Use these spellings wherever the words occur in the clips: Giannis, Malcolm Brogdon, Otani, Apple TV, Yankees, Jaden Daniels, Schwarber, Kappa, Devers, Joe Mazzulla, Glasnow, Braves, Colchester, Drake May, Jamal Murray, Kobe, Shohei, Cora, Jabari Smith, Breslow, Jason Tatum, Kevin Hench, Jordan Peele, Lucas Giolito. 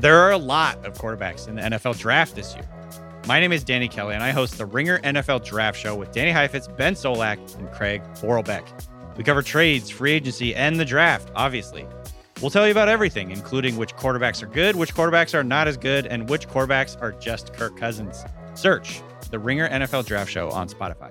There are a lot of quarterbacks in the NFL draft this year. My name is Danny Kelly, and I host the Ringer NFL Draft Show with Danny Heifetz, Ben Solak, and Craig Borlbeck. We cover trades, free agency, and the draft, obviously. We'll tell you about everything, including which quarterbacks are good, which quarterbacks are not as good, and which quarterbacks are just Kirk Cousins. Search the Ringer NFL Draft Show on Spotify.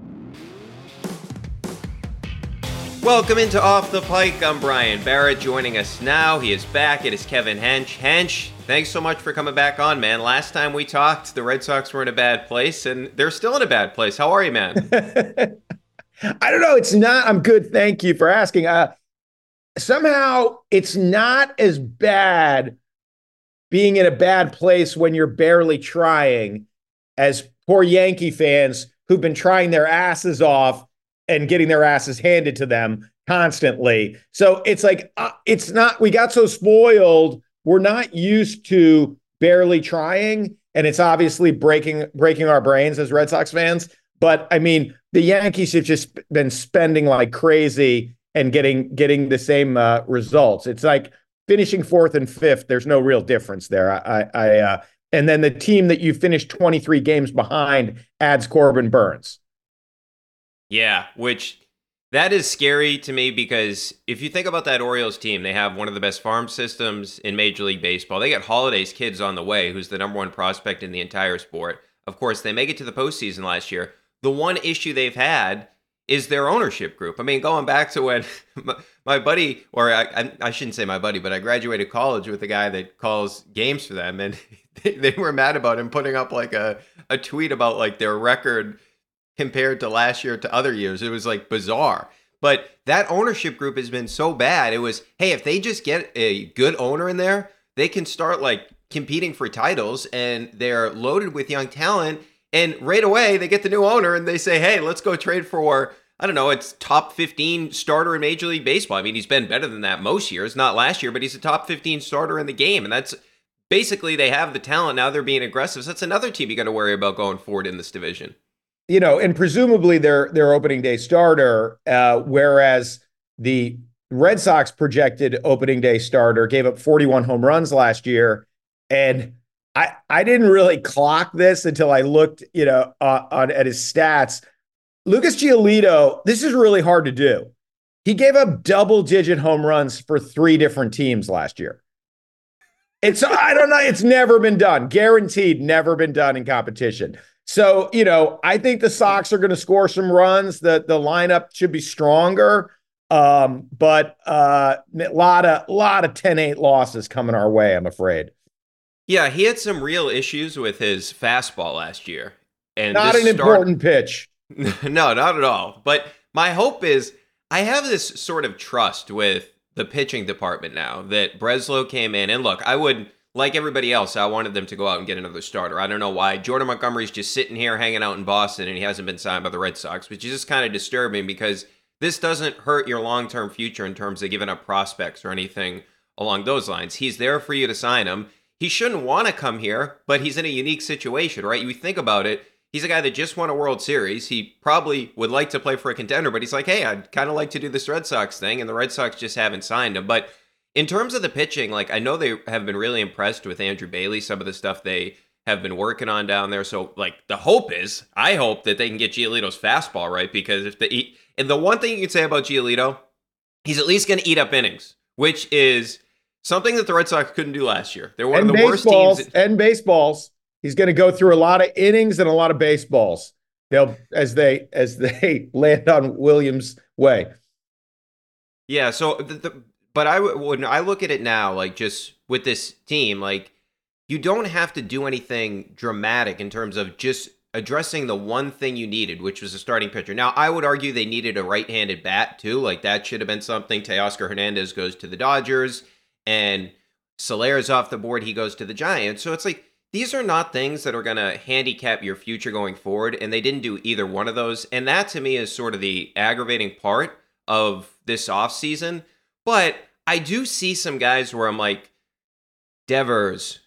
Welcome into Off the Pike. I'm Brian Barrett. Joining us now, he is back. It is Kevin Hench. Hench, thanks so much for coming back on, man. Last time we talked, the Red Sox were in a bad place, and they're still in a bad place. How are you, man? I don't know. It's not. I'm good. Thank you for asking. Somehow, it's not as bad being in a bad place when you're barely trying as poor Yankee fans who've been trying their asses off and getting their asses handed to them constantly. So it's like, it's not, we got so spoiled. We're not used to barely trying. And it's obviously breaking our brains as Red Sox fans. But I mean, the Yankees have just been spending like crazy and getting the same results. It's like finishing fourth and fifth. There's no real difference there. And then the team that you finished 23 games behind adds Corbin Burns. Yeah, which that is scary to me because if you think about that Orioles team, they have one of the best farm systems in Major League Baseball. They got Holiday's kids on the way, who's the number one prospect in the entire sport. Of course, they make it to the postseason last year. The one issue they've had is their ownership group. I mean, going back to when my buddy, or I shouldn't say my buddy, but I graduated college with a guy that calls games for them, and they were mad about him putting up like a tweet about like their record compared to last year to other years. It was like bizarre. But that ownership group has been so bad. It was, hey, if they just get a good owner in there, they can start like competing for titles, and they're loaded with young talent. And right away they get the new owner and they say, hey, let's go trade for, I don't know, it's top 15 starter in Major League Baseball. I mean, he's been better than that most years, not last year, but he's a top 15 starter in the game. And that's basically, they have the talent. Now they're being aggressive. So that's another team you got to worry about going forward in this division. You know, and presumably their opening day starter, whereas the Red Sox projected opening day starter gave up 41 home runs last year. And I didn't really clock this until I looked, you know, at his stats. Lucas Giolito, this is really hard to do. He gave up double-digit home runs for three different teams last year. It's, I don't know, it's never been done. Guaranteed never been done in competition. So, you know, I think the Sox are going to score some runs. The lineup should be stronger, but a lot of 10-8 losses coming our way, I'm afraid. Yeah, he had some real issues with his fastball last year. And not an important pitch. No, not at all. But my hope is I have this sort of trust with the pitching department now that Breslow came in. And look, I would, like everybody else, I wanted them to go out and get another starter. I don't know why. Jordan Montgomery's just sitting here hanging out in Boston and he hasn't been signed by the Red Sox, which is just kind of disturbing because this doesn't hurt your long-term future in terms of giving up prospects or anything along those lines. He's there for you to sign him. He shouldn't want to come here, but he's in a unique situation, right? You think about it. He's a guy that just won a World Series. He probably would like to play for a contender, but he's like, hey, I'd kind of like to do this Red Sox thing, and the Red Sox just haven't signed him. But in terms of the pitching, like, I know they have been really impressed with Andrew Bailey, some of the stuff they have been working on down there. So, like, the hope is, I hope that they can get Giolito's fastball, right? Because if they, and the one thing you can say about Giolito, he's at least going to eat up innings, which is something that the Red Sox couldn't do last year. They're one of the worst teams. And baseballs. He's going to go through a lot of innings and a lot of baseballs. They'll as they land on Williams' way. Yeah. So, when I look at it now, like just with this team, like you don't have to do anything dramatic in terms of just addressing the one thing you needed, which was a starting pitcher. Now, I would argue they needed a right-handed bat too. Like that should have been something. Teoscar Hernandez goes to the Dodgers, and Soler's off the board. He goes to the Giants. So it's like, these are not things that are going to handicap your future going forward, and they didn't do either one of those. And that, to me, is sort of the aggravating part of this offseason. But I do see some guys where I'm like, Devers,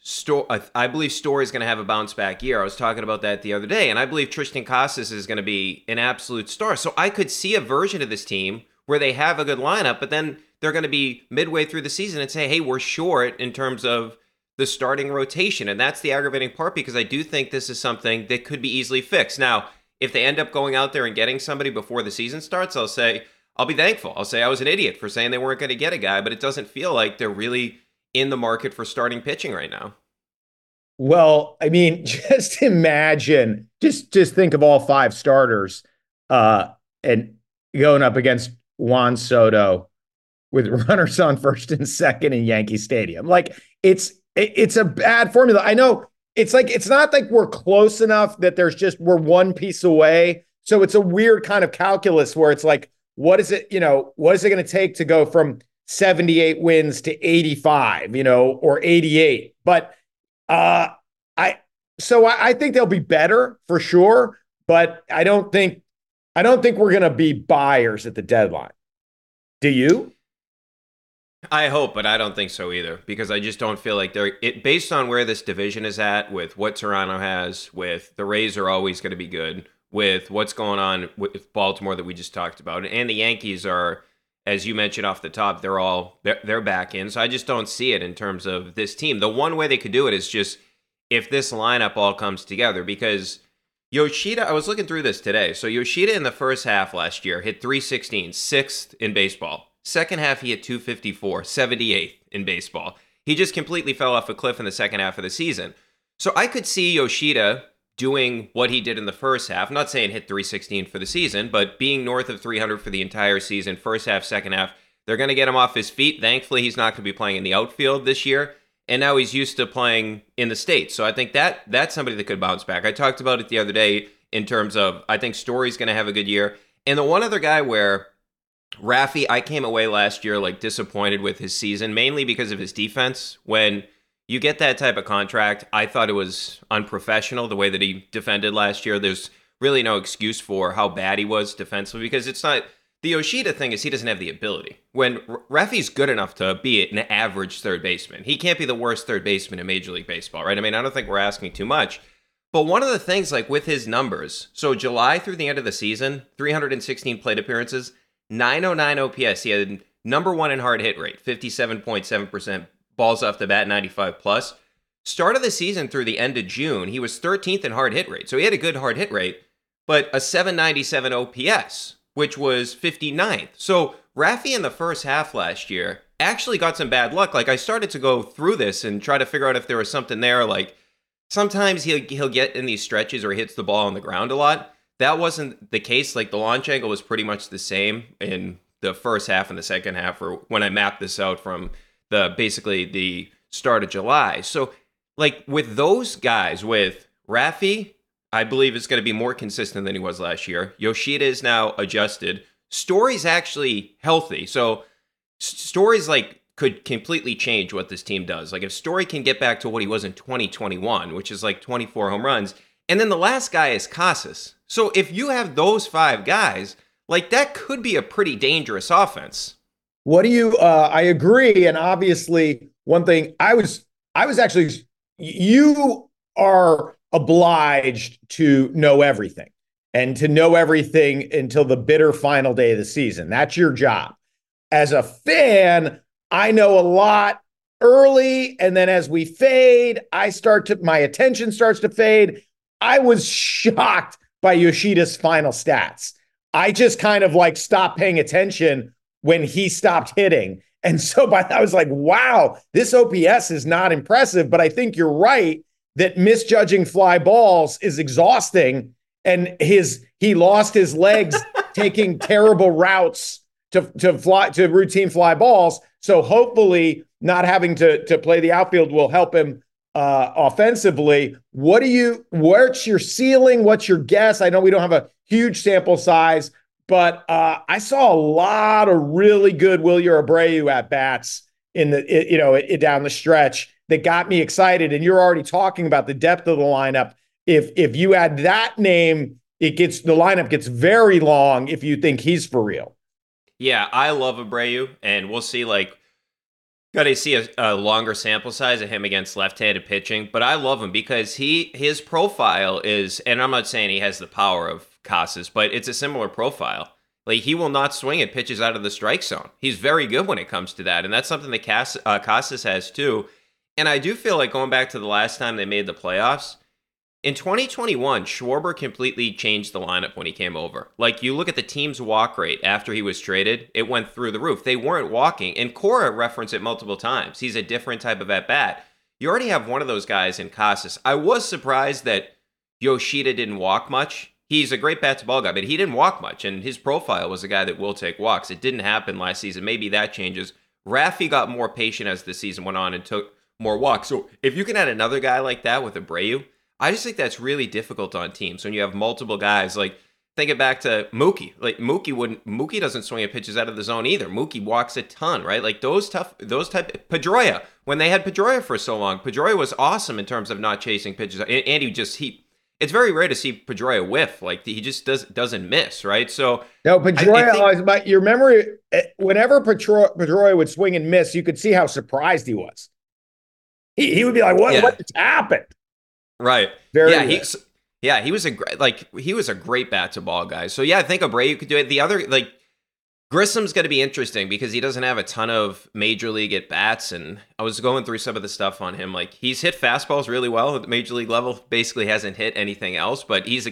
I believe Story is going to have a bounce-back year. I was talking about that the other day, and I believe Tristan Casas is going to be an absolute star. So I could see a version of this team where they have a good lineup, but then they're going to be midway through the season and say, hey, we're short in terms of the starting rotation. And that's the aggravating part, because I do think this is something that could be easily fixed. Now, if they end up going out there and getting somebody before the season starts, I'll be thankful. I'll say I was an idiot for saying they weren't going to get a guy, but it doesn't feel like they're really in the market for starting pitching right now. Well, I mean, just imagine, just think of all five starters and going up against Juan Soto with runners on first and second in Yankee Stadium. Like it's a bad formula. I know it's not like we're close enough that we're one piece away. So it's a weird kind of calculus where it's like, what is it going to take to go from 78 wins to 85, or 88? But I think they'll be better for sure, but I don't think we're going to be buyers at the deadline. Do you? I hope, but I don't think so either, because I just don't feel like based on where this division is at, with what Toronto has, with the Rays are always going to be good, with what's going on with Baltimore that we just talked about, and the Yankees are, as you mentioned off the top, they're back in. So I just don't see it in terms of this team. The one way they could do it is just if this lineup all comes together, because Yoshida, I was looking through this today. So Yoshida in the first half last year hit .316, sixth in baseball. Second half, he hit .254, 78th in baseball. He just completely fell off a cliff in the second half of the season. So I could see Yoshida doing what he did in the first half. I'm not saying hit .316 for the season, but being north of 300 for the entire season, first half, second half. They're going to get him off his feet. Thankfully, he's not going to be playing in the outfield this year. And now he's used to playing in the States. So I think that's somebody that could bounce back. I talked about it the other day in terms of I think Story's going to have a good year. And the one other guy where Raffy, I came away last year like disappointed with his season, mainly because of his defense. When you get that type of contract, I thought it was unprofessional the way that he defended last year. There's really no excuse for how bad he was defensively, because it's not the Yoshida thing is he doesn't have the ability. When Raffy's good enough to be an average third baseman, he can't be the worst third baseman in Major League Baseball, right? I mean, I don't think we're asking too much. But one of the things like with his numbers, so July through the end of the season, 316 plate appearances, 909 OPS. He had number one in hard hit rate, 57.7%, balls off the bat, 95 plus. Start of the season through the end of June, he was 13th in hard hit rate. So he had a good hard hit rate, but a 797 OPS, which was 59th. So Raffy in the first half last year actually got some bad luck. Like I started to go through this and try to figure out if there was something there. Like sometimes he'll get in these stretches or he hits the ball on the ground a lot. That wasn't the case. Like the launch angle was pretty much the same in the first half and the second half, or when I mapped this out from the start of July. So like with those guys, with Raffy, I believe it's going to be more consistent than he was last year. Yoshida is now adjusted. Story's actually healthy. So Story's like could completely change what this team does. Like if Story can get back to what he was in 2021, which is like 24 home runs. And then the last guy is Casas. So if you have those five guys, like that could be a pretty dangerous offense. What do you, I agree. And obviously one thing I was actually, you are obliged to know everything and to know everything until the bitter final day of the season. That's your job. As a fan, I know a lot early. And then as we fade, my attention starts to fade. I was shocked by Yoshida's final stats. I just kind of like stopped paying attention when he stopped hitting. And so I was like, wow, this OPS is not impressive, but I think you're right that misjudging fly balls is exhausting. And he lost his legs taking terrible routes to routine fly balls. So hopefully not having to play the outfield will help him offensively. What's your ceiling? What's your guess? I know we don't have a huge sample size, but I saw a lot of really good Willier Abreu at bats in down the stretch that got me excited. And you're already talking about the depth of the lineup. If you add that name, the lineup gets very long if you think he's for real. Yeah, I love Abreu, and we'll see. Like, gotta see a longer sample size of him against left-handed pitching. But I love him because his profile is, and I'm not saying he has the power of Casas, but it's a similar profile. Like, he will not swing at pitches out of the strike zone. He's very good when it comes to that, and that's something that Casas has too. And I do feel like, going back to the last time they made the playoffs, in 2021, Schwarber completely changed the lineup when he came over. Like, you look at the team's walk rate after he was traded, it went through the roof. They weren't walking, and Cora referenced it multiple times. He's a different type of at-bat. You already have one of those guys in Casas. I was surprised that Yoshida didn't walk much. He's a great bat-to-ball guy, but he didn't walk much, and his profile was a guy that will take walks. It didn't happen last season. Maybe that changes. Raffy got more patient as the season went on and took more walks. So if you can add another guy like that with Abreu, I just think that's really difficult on teams when you have multiple guys. Like, think it back to Mookie. Like, Mookie doesn't swing at pitches out of the zone either. Mookie walks a ton, right? Like, Pedroia, when they had Pedroia for so long, Pedroia was awesome in terms of not chasing pitches. And it's very rare to see Pedroia whiff. Like, he just doesn't miss, right? So no, Pedroia, your memory, whenever Pedroia would swing and miss, you could see how surprised he was. He would be like, what just happened? Right. He was a great bat to ball guy. So yeah, I think Abreu could do it. The other, like, Grissom's going to be interesting because he doesn't have a ton of major league at bats. And I was going through some of the stuff on him. Like, he's hit fastballs really well at the major league level. Basically, hasn't hit anything else. But he's a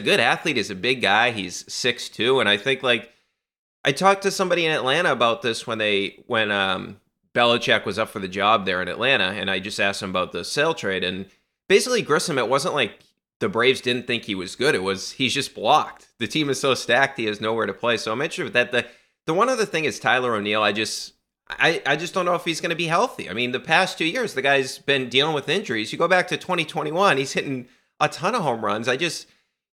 good athlete. He's a big guy. He's 6'2", and I think, like, I talked to somebody in Atlanta about this when Belichick was up for the job there in Atlanta, and I just asked him about the sale trade and. Basically, Grissom, it wasn't like the Braves didn't think he was good. It was he's just blocked. The team is so stacked, he has nowhere to play. So I'm interested that the one other thing is Tyler O'Neill. I just don't know if he's going to be healthy. I mean, the past 2 years, the guy's been dealing with injuries. You go back to 2021, he's hitting a ton of home runs.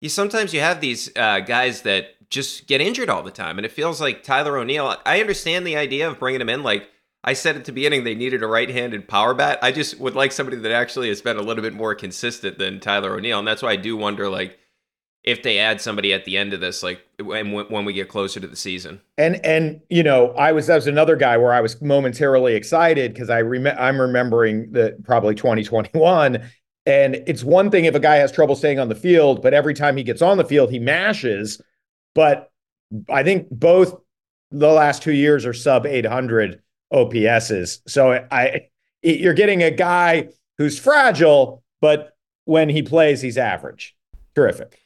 Sometimes you have these guys that just get injured all the time, and it feels like Tyler O'Neill. I understand the idea of bringing him in, like. I said at the beginning they needed a right-handed power bat. I just would like somebody that actually has been a little bit more consistent than Tyler O'Neill, and that's why I do wonder, like, if they add somebody at the end of this, like, when we get closer to the season. And you know, that was another guy where I was momentarily excited because I'm remembering the probably 2021, and it's one thing if a guy has trouble staying on the field, but every time he gets on the field, he mashes. But I think both the last 2 years are sub 800. OPSs. So you're getting a guy who's fragile, but when he plays, he's average. Terrific.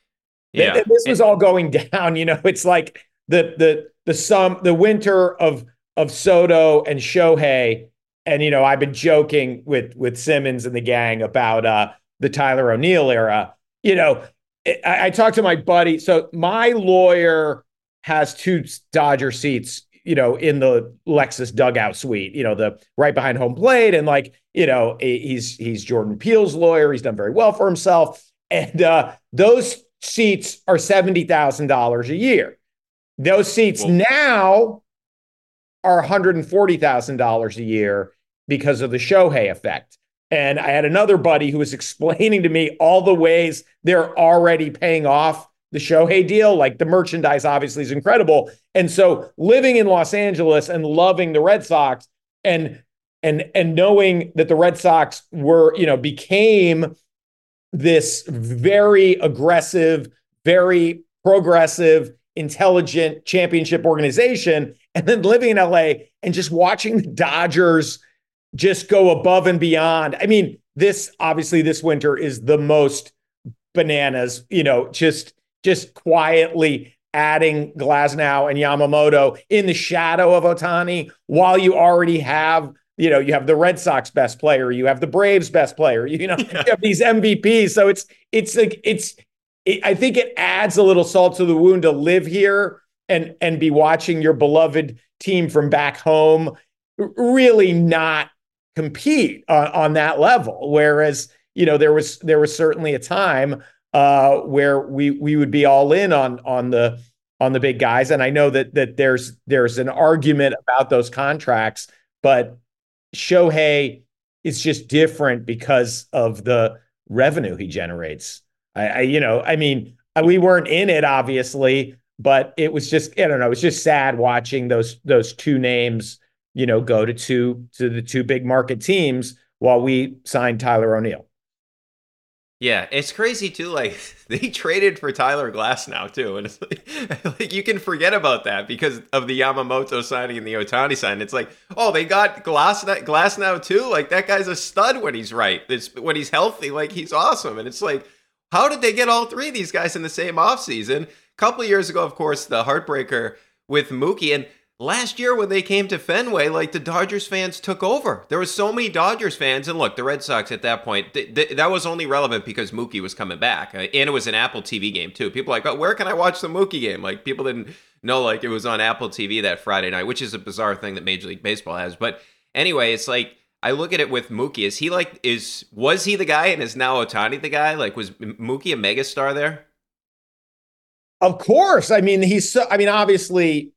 Yeah. This was all going down. You know, it's like the winter of Soto and Shohei. And, you know, I've been joking with Simmons and the gang about the Tyler O'Neill era. You know, I talked to my buddy. So my lawyer has two Dodger seats, you know, in the Lexus dugout suite, you know, the right behind home plate. And, like, you know, he's Jordan Peele's lawyer. He's done very well for himself. And those seats are $70,000 a year. Those seats now are $140,000 a year because of the Shohei effect. And I had another buddy who was explaining to me all the ways they're already paying off the Shohei deal. Like, the merchandise obviously is incredible. And so living in Los Angeles and loving the Red Sox and knowing that the Red Sox were, you know, became this very aggressive, very progressive, intelligent championship organization, and then living in LA and just watching the Dodgers just go above and beyond. I mean, this obviously this winter is the most bananas, you know, just quietly adding Glasnow and Yamamoto in the shadow of Otani, while you already have, you know, you have the Red Sox best player, you have the Braves best player, you know, you have these MVPs. So I think it adds a little salt to the wound to live here and be watching your beloved team from back home really not compete on that level. Whereas, you know, there was certainly a time where we would be all in on the big guys. And I know that there's an argument about those contracts, but Shohei is just different because of the revenue he generates. We weren't in it, obviously, but it was just, I don't know, it's just sad watching those two names, you know, go to the two big market teams while we signed Tyler O'Neill. Yeah, it's crazy too. Like, they traded for Tyler Glasnow too, and it's like you can forget about that because of the Yamamoto signing and the Otani signing. It's like, oh, they got Glasnow too. Like, that guy's a stud when he's right. When he's healthy, like, he's awesome. And it's like, how did they get all three of these guys in the same offseason? A couple of years ago, of course, the heartbreaker with Mookie. And last year when they came to Fenway, like, the Dodgers fans took over. There was so many Dodgers fans. And look, the Red Sox at that point, that was only relevant because Mookie was coming back. And it was an Apple TV game, too. People were like, oh, where can I watch the Mookie game? Like, people didn't know, like, it was on Apple TV that Friday night, which is a bizarre thing that Major League Baseball has. But anyway, it's like, I look at it with Mookie. Was he the guy, and is now Otani the guy? Like, was Mookie a megastar there? Of course. I mean, obviously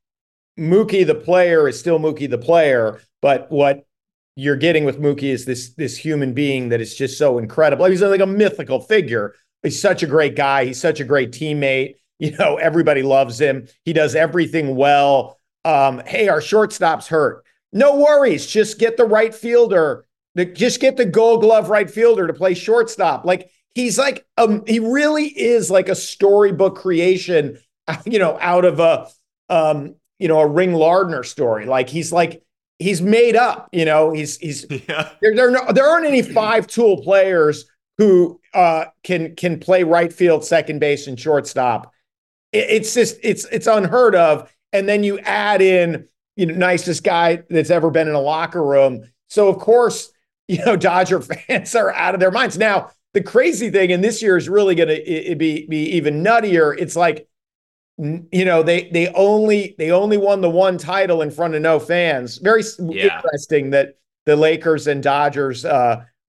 Mookie the player is still Mookie the player, but what you're getting with Mookie is this human being that is just so incredible. He's like a mythical figure. He's such a great guy. He's such a great teammate. You know, everybody loves him. He does everything well. Hey, our shortstop's hurt. No worries. Just get the right fielder. Just get the Gold Glove right fielder to play shortstop. Like, he's like, he really is like a storybook creation, you know, out of a Ring Lardner story. Like, he's made up, you know, there aren't any 5-tool players who can play right field, second base, and shortstop. It's unheard of. And then you add in, you know, nicest guy that's ever been in a locker room. So, of course, you know, Dodger fans are out of their minds. Now, the crazy thing, and this year is really going to be even nuttier. It's like, you know, they only won the one title in front of no fans. Very interesting that the Lakers and Dodgers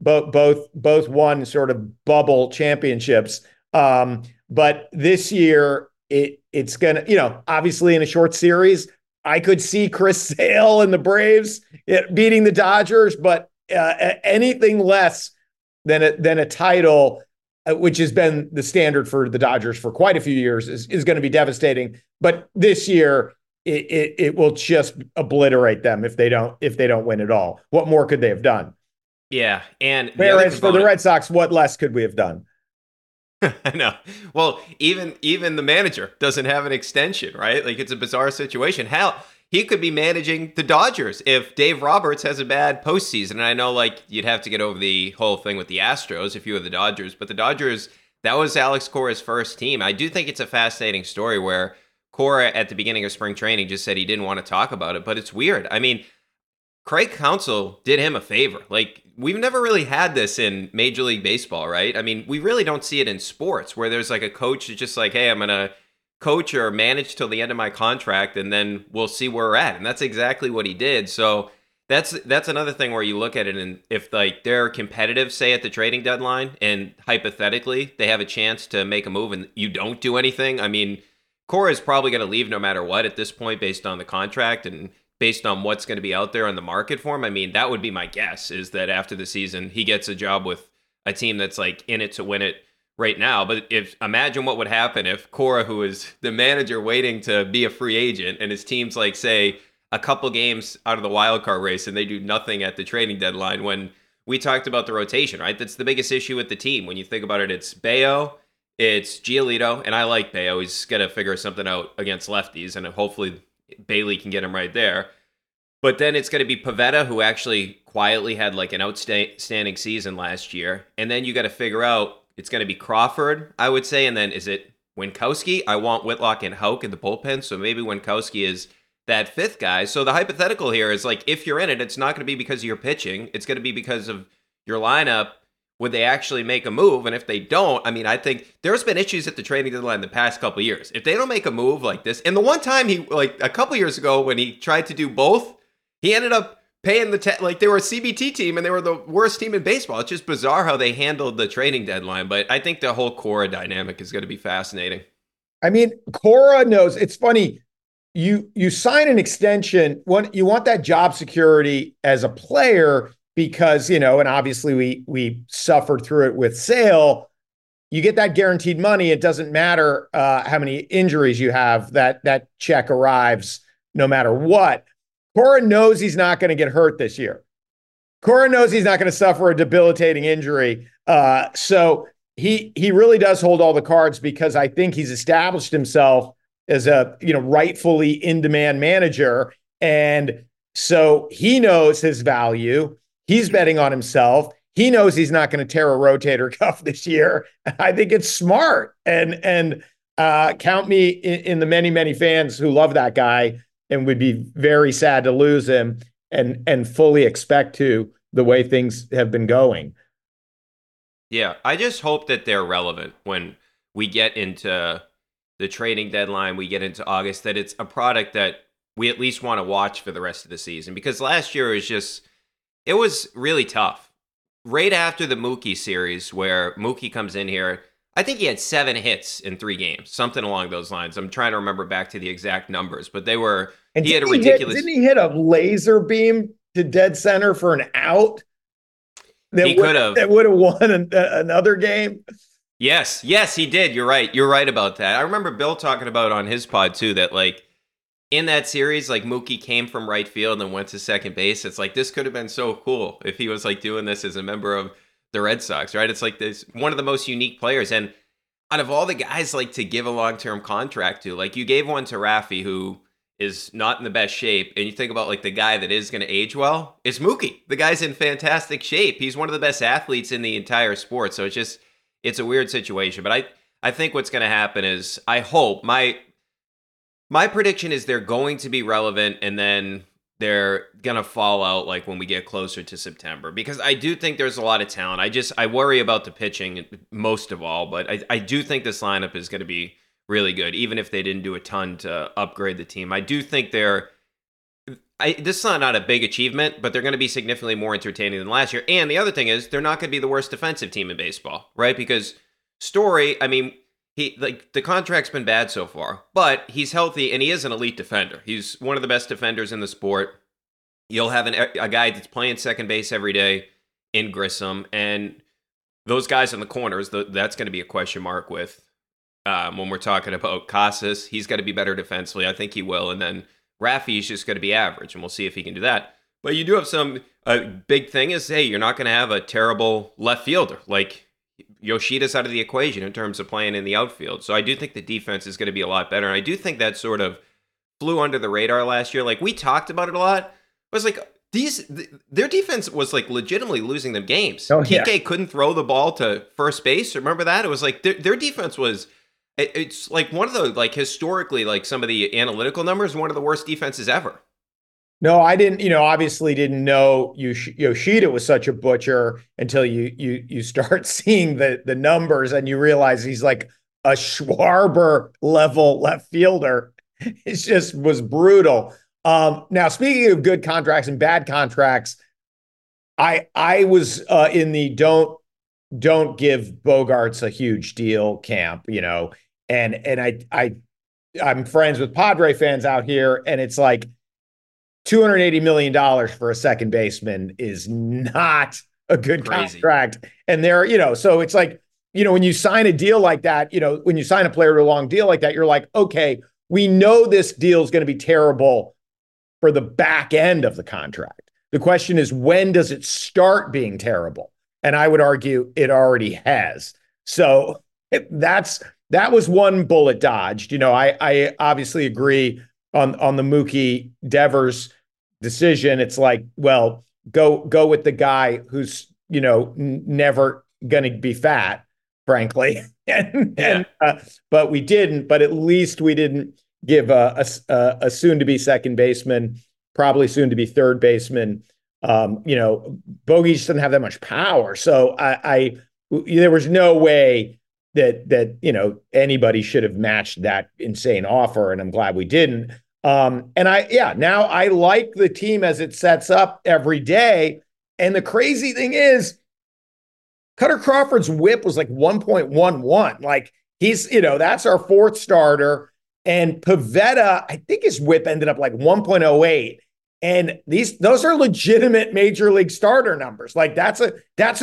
both won sort of bubble championships. But this year, it's going to, you know, obviously in a short series, I could see Chris Sale and the Braves beating the Dodgers, but anything less than a title, which has been the standard for the Dodgers for quite a few years, is going to be devastating. But this year, it will just obliterate them if they don't win at all. What more could they have done? Yeah, and whereas for the Red Sox, what less could we have done? I know. Well, even the manager doesn't have an extension, right? Like, it's a bizarre situation. Hell, he could be managing the Dodgers if Dave Roberts has a bad postseason. And I know, like, you'd have to get over the whole thing with the Astros if you were the Dodgers. But the Dodgers, that was Alex Cora's first team. I do think it's a fascinating story where Cora, at the beginning of spring training, just said he didn't want to talk about it. But it's weird. I mean, Craig Counsell did him a favor. Like, we've never really had this in Major League Baseball, right? I mean, we really don't see it in sports where there's like a coach who's just like, hey, I'm going to coach or manage till the end of my contract and then we'll see where we're at. And that's exactly what he did. So that's another thing where you look at it, and if like they're competitive, say at the trading deadline, and hypothetically they have a chance to make a move and you don't do anything. I mean, Cora is probably going to leave no matter what at this point based on the contract and based on what's going to be out there on the market for him. I mean, that would be my guess, is that after the season, he gets a job with a team that's like in it to win it right now. But if imagine what would happen if Cora, who is the manager waiting to be a free agent, and his team's like, say, a couple games out of the wild card race, and they do nothing at the trading deadline. When we talked about the rotation, right? That's the biggest issue with the team. When you think about it, it's Bayo, it's Giolito, and I like Bayo. He's going to figure something out against lefties, and hopefully Bailey can get him right there. But then it's going to be Pavetta, who actually quietly had like an outstanding season last year. And then you got to figure out, it's going to be Crawford, I would say. And then is it Winkowski? I want Whitlock and Houck in the bullpen. So maybe Winkowski is that fifth guy. So the hypothetical here is like, if you're in it, it's not going to be because of your pitching. It's going to be because of your lineup. Would they actually make a move? And if they don't, I mean, I think there's been issues at the trading deadline the past couple of years. If they don't make a move like this, and the one time he, like a couple of years ago when he tried to do both, he ended up paying the like they were a CBT team and they were the worst team in baseball. It's just bizarre how they handled the trading deadline. But I think the whole Cora dynamic is going to be fascinating. I mean, Cora knows. It's funny. You sign an extension when you want that job security as a player because, you know, and obviously we suffered through it with Sale. You get that guaranteed money. It doesn't matter how many injuries you have. That check arrives no matter what. Cora knows he's not going to get hurt this year. Cora knows he's not going to suffer a debilitating injury. So he really does hold all the cards because I think he's established himself as a, you know, rightfully in-demand manager. And so he knows his value. He's betting on himself. He knows he's not going to tear a rotator cuff this year. I think it's smart. And count me in the many, many fans who love that guy and would be very sad to lose him and fully expect to, the way things have been going. Yeah, I just hope that they're relevant when we get into the trading deadline, we get into August, that it's a product that we at least want to watch for the rest of the season. Because last year it was really tough. Right after the Mookie series where Mookie comes in here, I think he had 7 hits in 3 games, something along those lines. I'm trying to remember back to the exact numbers, but they were, and he had a ridiculous. Didn't he hit a laser beam to dead center for an out? That would have won another game. Yes, he did. You're right. You're right about that. I remember Bill talking about on his pod too, that like in that series, like Mookie came from right field and went to second base. It's like, this could have been so cool if he was like doing this as a member of the Red Sox, right? It's like this one of the most unique players. And out of all the guys like to give a long-term contract to, like you gave one to Raffy, who is not in the best shape. And you think about like the guy that is going to age well, it's Mookie. The guy's in fantastic shape. He's one of the best athletes in the entire sport. So it's a weird situation. But I think what's going to happen is, I hope my prediction is they're going to be relevant, and then they're going to fall out like when we get closer to September, because I do think there's a lot of talent. I worry about the pitching most of all, but I do think this lineup is going to be really good, even if they didn't do a ton to upgrade the team. I do think this is not a big achievement, but they're going to be significantly more entertaining than last year. And the other thing is, they're not going to be the worst defensive team in baseball, right? Because Story, I mean, he, like, the contract's been bad so far, but he's healthy and he is an elite defender. He's one of the best defenders in the sport. You'll have a guy that's playing second base every day in Grissom, and those guys in the corners, that's going to be a question mark with when we're talking about Casas. He's got to be better defensively. I think he will. And then Raffy's just going to be average, and we'll see if he can do that. But you do have a big thing is, hey, you're not going to have a terrible left fielder. Like, Yoshida's out of the equation in terms of playing in the outfield. So I do think the defense is going to be a lot better. And I do think that sort of flew under the radar last year. Like, we talked about it a lot. It was like, their defense was like legitimately losing them games. Oh, yeah. Kike couldn't throw the ball to first base. Remember that? It was like their defense was, it's like one of the, like, historically, like some of the analytical numbers, one of the worst defenses ever. No, I didn't, obviously didn't know Yoshida was such a butcher until you start seeing the numbers and you realize he's like a Schwarber level left fielder. It just was brutal. Now, speaking of good contracts and bad contracts, I was in the don't give Bogarts a huge deal camp, and I I'm friends with Padre fans out here, and it's like $280 million for a second baseman is not a good contract. And they're, you know, so it's like, you know, when you sign a deal like that, you know, when you sign a player to a long deal like that, you're like, okay, we know this deal is going to be terrible for the back end of the contract. The question is, when does it start being terrible? And I would argue it already has. So that was one bullet dodged. You know, I obviously agree on the Mookie Devers decision. It's like, well, go with the guy who's, you know, never going to be fat, frankly. But we didn't. But at least we didn't give a soon to be second baseman, probably soon to be third baseman. You know, Bogey just doesn't have that much power. So there was no way that, you know, anybody should have matched that insane offer. And I'm glad we didn't. Now I like the team as it sets up every day. And the crazy thing is, Cutter Crawford's whip was like 1.11. Like he's, you know, that's our fourth starter. And Pavetta, I think his whip ended up like 1.08. And those are legitimate major league starter numbers. Like that's a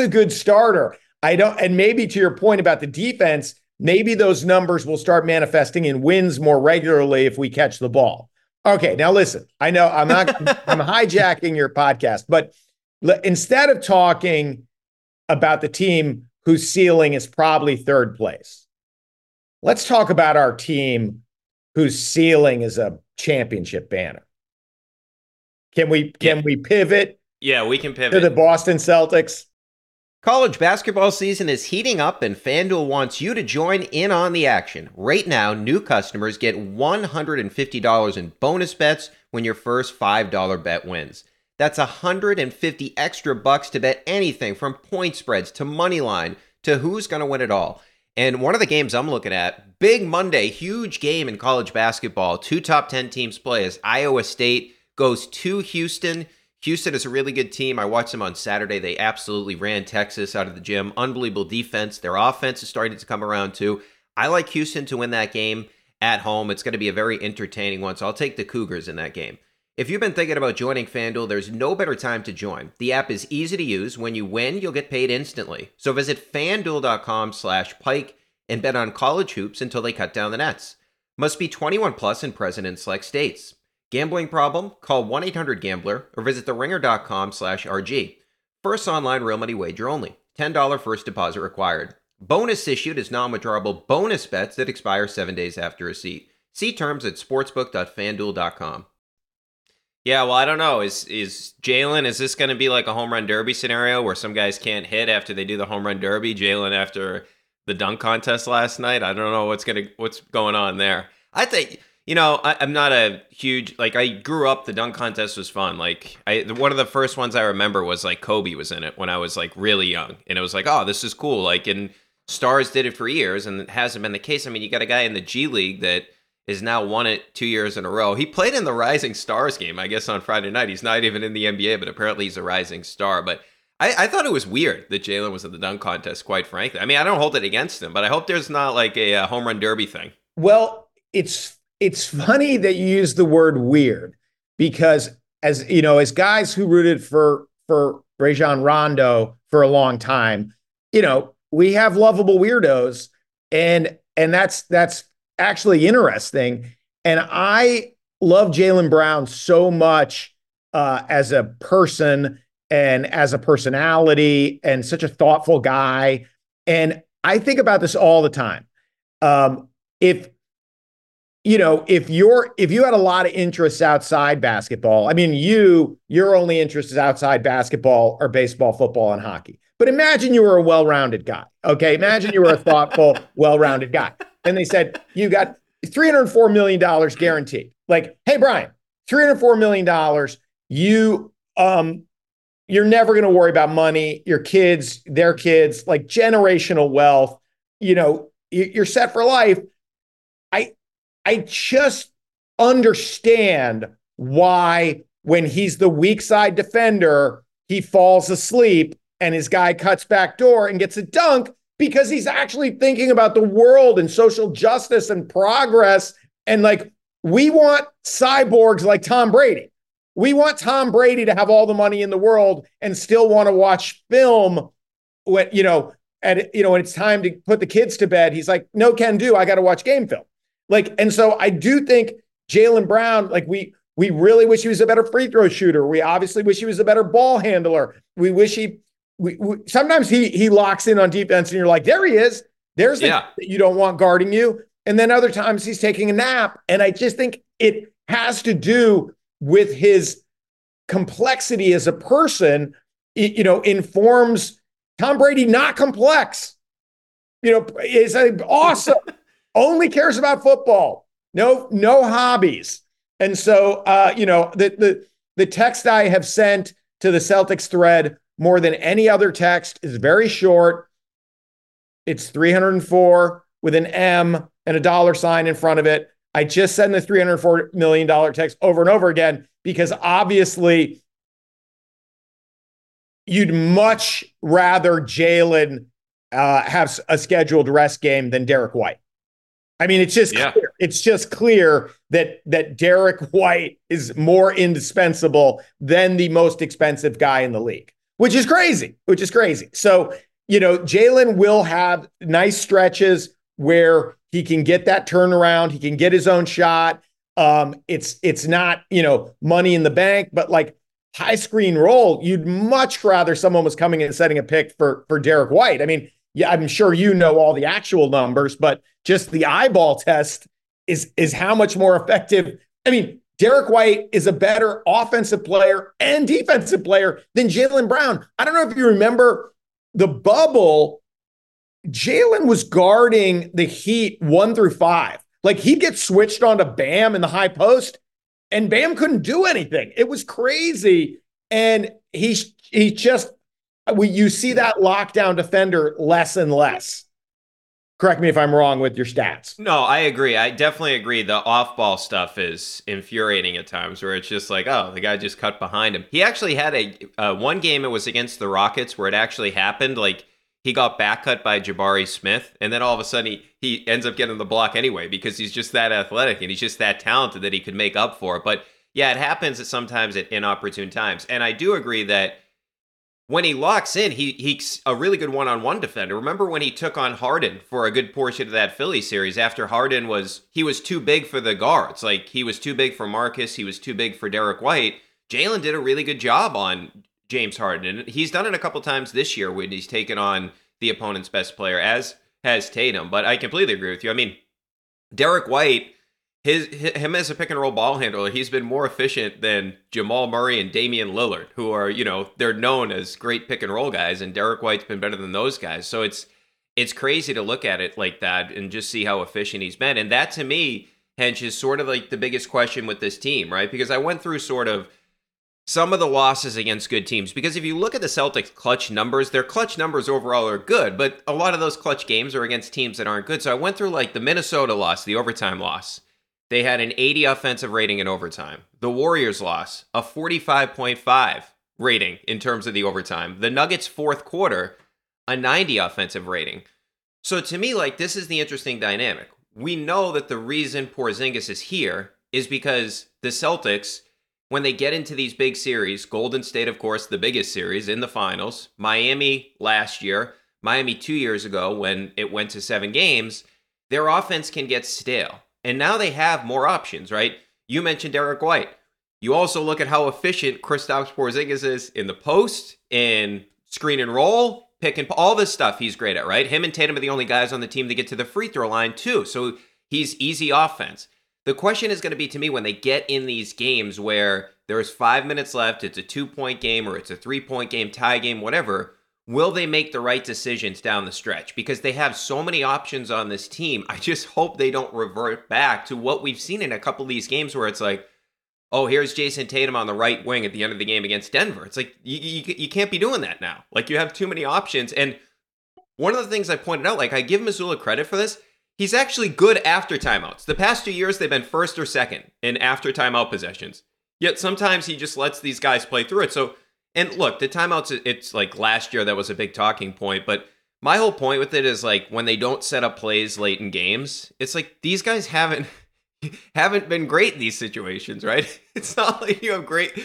good starter. And maybe to your point about the defense, maybe those numbers will start manifesting in wins more regularly if we catch the ball. Okay. Now listen, I know I'm not, I'm hijacking your podcast, but instead of talking about the team whose ceiling is probably third place, let's talk about our team whose ceiling is a championship banner. Can we pivot? Yeah, we can pivot to the Boston Celtics. College basketball season is heating up, and FanDuel wants you to join in on the action. Right now, new customers get $150 in bonus bets when your first $5 bet wins. That's $150 extra bucks to bet anything from point spreads to money line to who's going to win it all. And one of the games I'm looking at, big Monday, huge game in college basketball. Two top 10 teams play as Iowa State goes to Houston. Houston is a really good team. I watched them on Saturday. They absolutely ran Texas out of the gym. Unbelievable defense. Their offense is starting to come around too. I like Houston to win that game at home. It's going to be a very entertaining one, so I'll take the Cougars in that game. If you've been thinking about joining FanDuel, there's no better time to join. The app is easy to use. When you win, you'll get paid instantly. So visit FanDuel.com/Pike and bet on college hoops until they cut down the nets. Must be 21 plus and present in select states. Gambling problem? Call 1-800-GAMBLER or visit theringer.com/RG. First online real money wager only. $10 first deposit required. Bonus issued is non-withdrawable bonus bets that expire 7 days after receipt. See terms at sportsbook.fanduel.com. Yeah, well, I don't know. Is Jalen, is this going to be like a home run derby scenario where some guys can't hit after they do the home run derby? Jalen after the dunk contest last night? I don't know what's going on there. I think... You know, I'm not a huge, like, I grew up, the dunk contest was fun. Like, one of the first ones I remember was, like, Kobe was in it when I was, like, really young. And it was like, oh, this is cool. Like, and stars did it for years, and it hasn't been the case. I mean, you got a guy in the G League that has now won it 2 years in a row. He played in the Rising Stars game, I guess, on Friday night. He's not even in the NBA, but apparently he's a rising star. But I thought it was weird that Jalen was in the dunk contest, quite frankly. I mean, I don't hold it against him, but I hope there's not, like, a home run derby thing. Well, It's funny that you use the word weird because, as you know, as guys who rooted for Rajon Rondo for a long time, you know, we have lovable weirdos, and that's actually interesting. And I love Jaylen Brown so much as a person and as a personality and such a thoughtful guy. And I think about this all the time. If you had a lot of interests outside basketball, I mean, your only interests outside basketball are baseball, football, and hockey. But imagine you were a well-rounded guy. Okay. Imagine you were a thoughtful, well-rounded guy. And they said, you got $304 million guaranteed. Like, hey, Brian, $304 million. You're never going to worry about money, your kids, their kids, like generational wealth, you know, you're set for life. I just understand why when he's the weak side defender, he falls asleep and his guy cuts back door and gets a dunk because he's actually thinking about the world and social justice and progress And like, we want cyborgs like Tom Brady. We want Tom Brady to have all the money in the world and still want to watch film when, you know, at, you know, when it's time to put the kids to bed. He's like, no can do. I got to watch game film. Like, and so I do think Jaylen Brown, like we really wish he was a better free throw shooter. We obviously wish he was a better ball handler. We wish we sometimes he locks in on defense and you're like, there he is. There's the that you don't want guarding you. And then other times he's taking a nap. And I just think it has to do with his complexity as a person. It, you know, informs Tom Brady, not complex, you know, is awesome. Only cares about football. No hobbies. And so, you know, the text I have sent to the Celtics thread more than any other text is very short. It's 304 with an M and a $sign in front of it. I just send the $304 million text over and over again, because obviously you'd much rather Jaylen have a scheduled rest game than Derek White. I mean, it's just clear. It's just clear that Derek White is more indispensable than the most expensive guy in the league, which is crazy. So, you know, Jaylen will have nice stretches where he can get that turnaround, he can get his own shot. It's not, you know, money in the bank, but like high screen roll, you'd much rather someone was coming and setting a pick for Derek White. I mean, yeah, I'm sure you know all the actual numbers, but just the eyeball test is how much more effective. I mean, Derek White is a better offensive player and defensive player than Jaylen Brown. I don't know if you remember the bubble. Jaylen was guarding the Heat 1-5. Like, he'd get switched onto Bam in the high post, and Bam couldn't do anything. It was crazy. And he just... you see that lockdown defender less and less. Correct me if I'm wrong with your stats. No, I agree. I definitely agree. The off-ball stuff is infuriating at times, where it's just like, oh, the guy just cut behind him. He actually had a one game, it was against the Rockets, where it actually happened. Like, he got back cut by Jabari Smith, and then all of a sudden he ends up getting the block anyway, because he's just that athletic and he's just that talented that he could make up for it. But yeah, it happens sometimes at inopportune times. And I do agree that when he locks in, he's a really good one-on-one defender. Remember when he took on Harden for a good portion of that Philly series, after Harden was too big for the guards. Like, he was too big for Marcus. He was too big for Derek White. Jaylen did a really good job on James Harden. And he's done it a couple times this year when he's taken on the opponent's best player, as has Tatum. But I completely agree with you. I mean, Derek White... Him as a pick-and-roll ball handler, he's been more efficient than Jamal Murray and Damian Lillard, who are, you know, they're known as great pick-and-roll guys, and Derek White's been better than those guys. So it's crazy to look at it like that and just see how efficient he's been. And that, to me, Hench, is sort of like the biggest question with this team, right? Because I went through sort of some of the losses against good teams. Because if you look at the Celtics' clutch numbers, their clutch numbers overall are good, but a lot of those clutch games are against teams that aren't good. So I went through, like, the Minnesota loss, the overtime loss. They had an 80 offensive rating in overtime. The Warriors lost a 45.5 rating in terms of the overtime. The Nuggets fourth quarter, a 90 offensive rating. So to me, like, this is the interesting dynamic. We know that the reason Porzingis is here is because the Celtics, when they get into these big series, Golden State, of course, the biggest series in the finals, Miami last year, Miami 2 years ago when it went to 7 games, their offense can get stale. And now they have more options, right? You mentioned Derek White. You also look at how efficient Kristaps Porzingis is in the post, in screen and roll, pick and all this stuff he's great at, right? Him and Tatum are the only guys on the team that get to the free throw line too. So he's easy offense. The question is going to be, to me, when they get in these games where there's 5 minutes left, it's a 2-point game or it's a 3-point game, tie game, whatever, will they make the right decisions down the stretch? Because they have so many options on this team. I just hope they don't revert back to what we've seen in a couple of these games where it's like, oh, here's Jason Tatum on the right wing at the end of the game against Denver. It's like, you can't be doing that now. Like, you have too many options. And one of the things I pointed out, like, I give Missoula credit for this. He's actually good after timeouts. The past 2 years, they've been first or second in after timeout possessions. Yet sometimes he just lets these guys play through it. So, and look, the timeouts, it's like last year that was a big talking point, but my whole point with it is, like, when they don't set up plays late in games, it's like these guys haven't haven't been great in these situations, right? It's not like you have great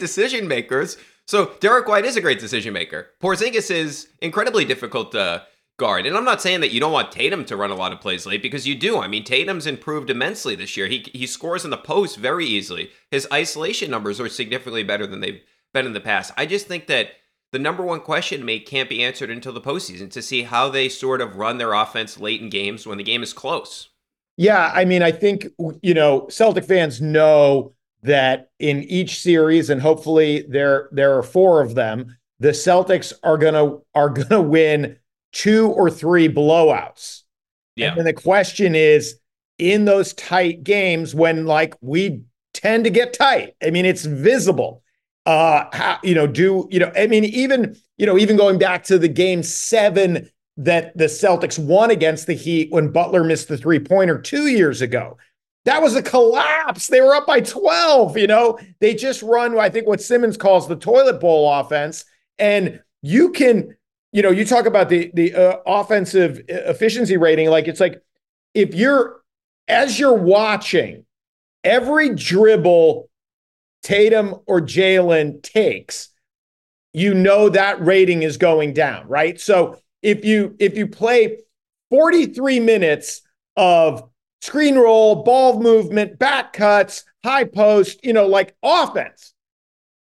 decision makers. So Derek White is a great decision maker. Porzingis is incredibly difficult to guard. And I'm not saying that you don't want Tatum to run a lot of plays late, because you do. I mean, Tatum's improved immensely this year. He scores in the post very easily. His isolation numbers are significantly better than they've been in the past. I just think that the number one question can't be answered until the postseason, to see how they sort of run their offense late in games when the game is close. Yeah, I mean, I think, Celtic fans know that in each series, and hopefully there are four of them, the Celtics are gonna win two or three blowouts. Yeah. And the question is, in those tight games when, we tend to get tight, I mean, it's visible. Even going back to the Game 7 that the Celtics won against the Heat when Butler missed the three-pointer 2 years ago. That was a collapse. They were up by 12, They just run, I think, what Simmons calls the toilet bowl offense. And you can, you talk about the offensive efficiency rating. If as you're watching, every dribble Tatum or Jalen takes, that rating is going down, right? So if you play 43 minutes of screen roll, ball movement, back cuts, high post, offense,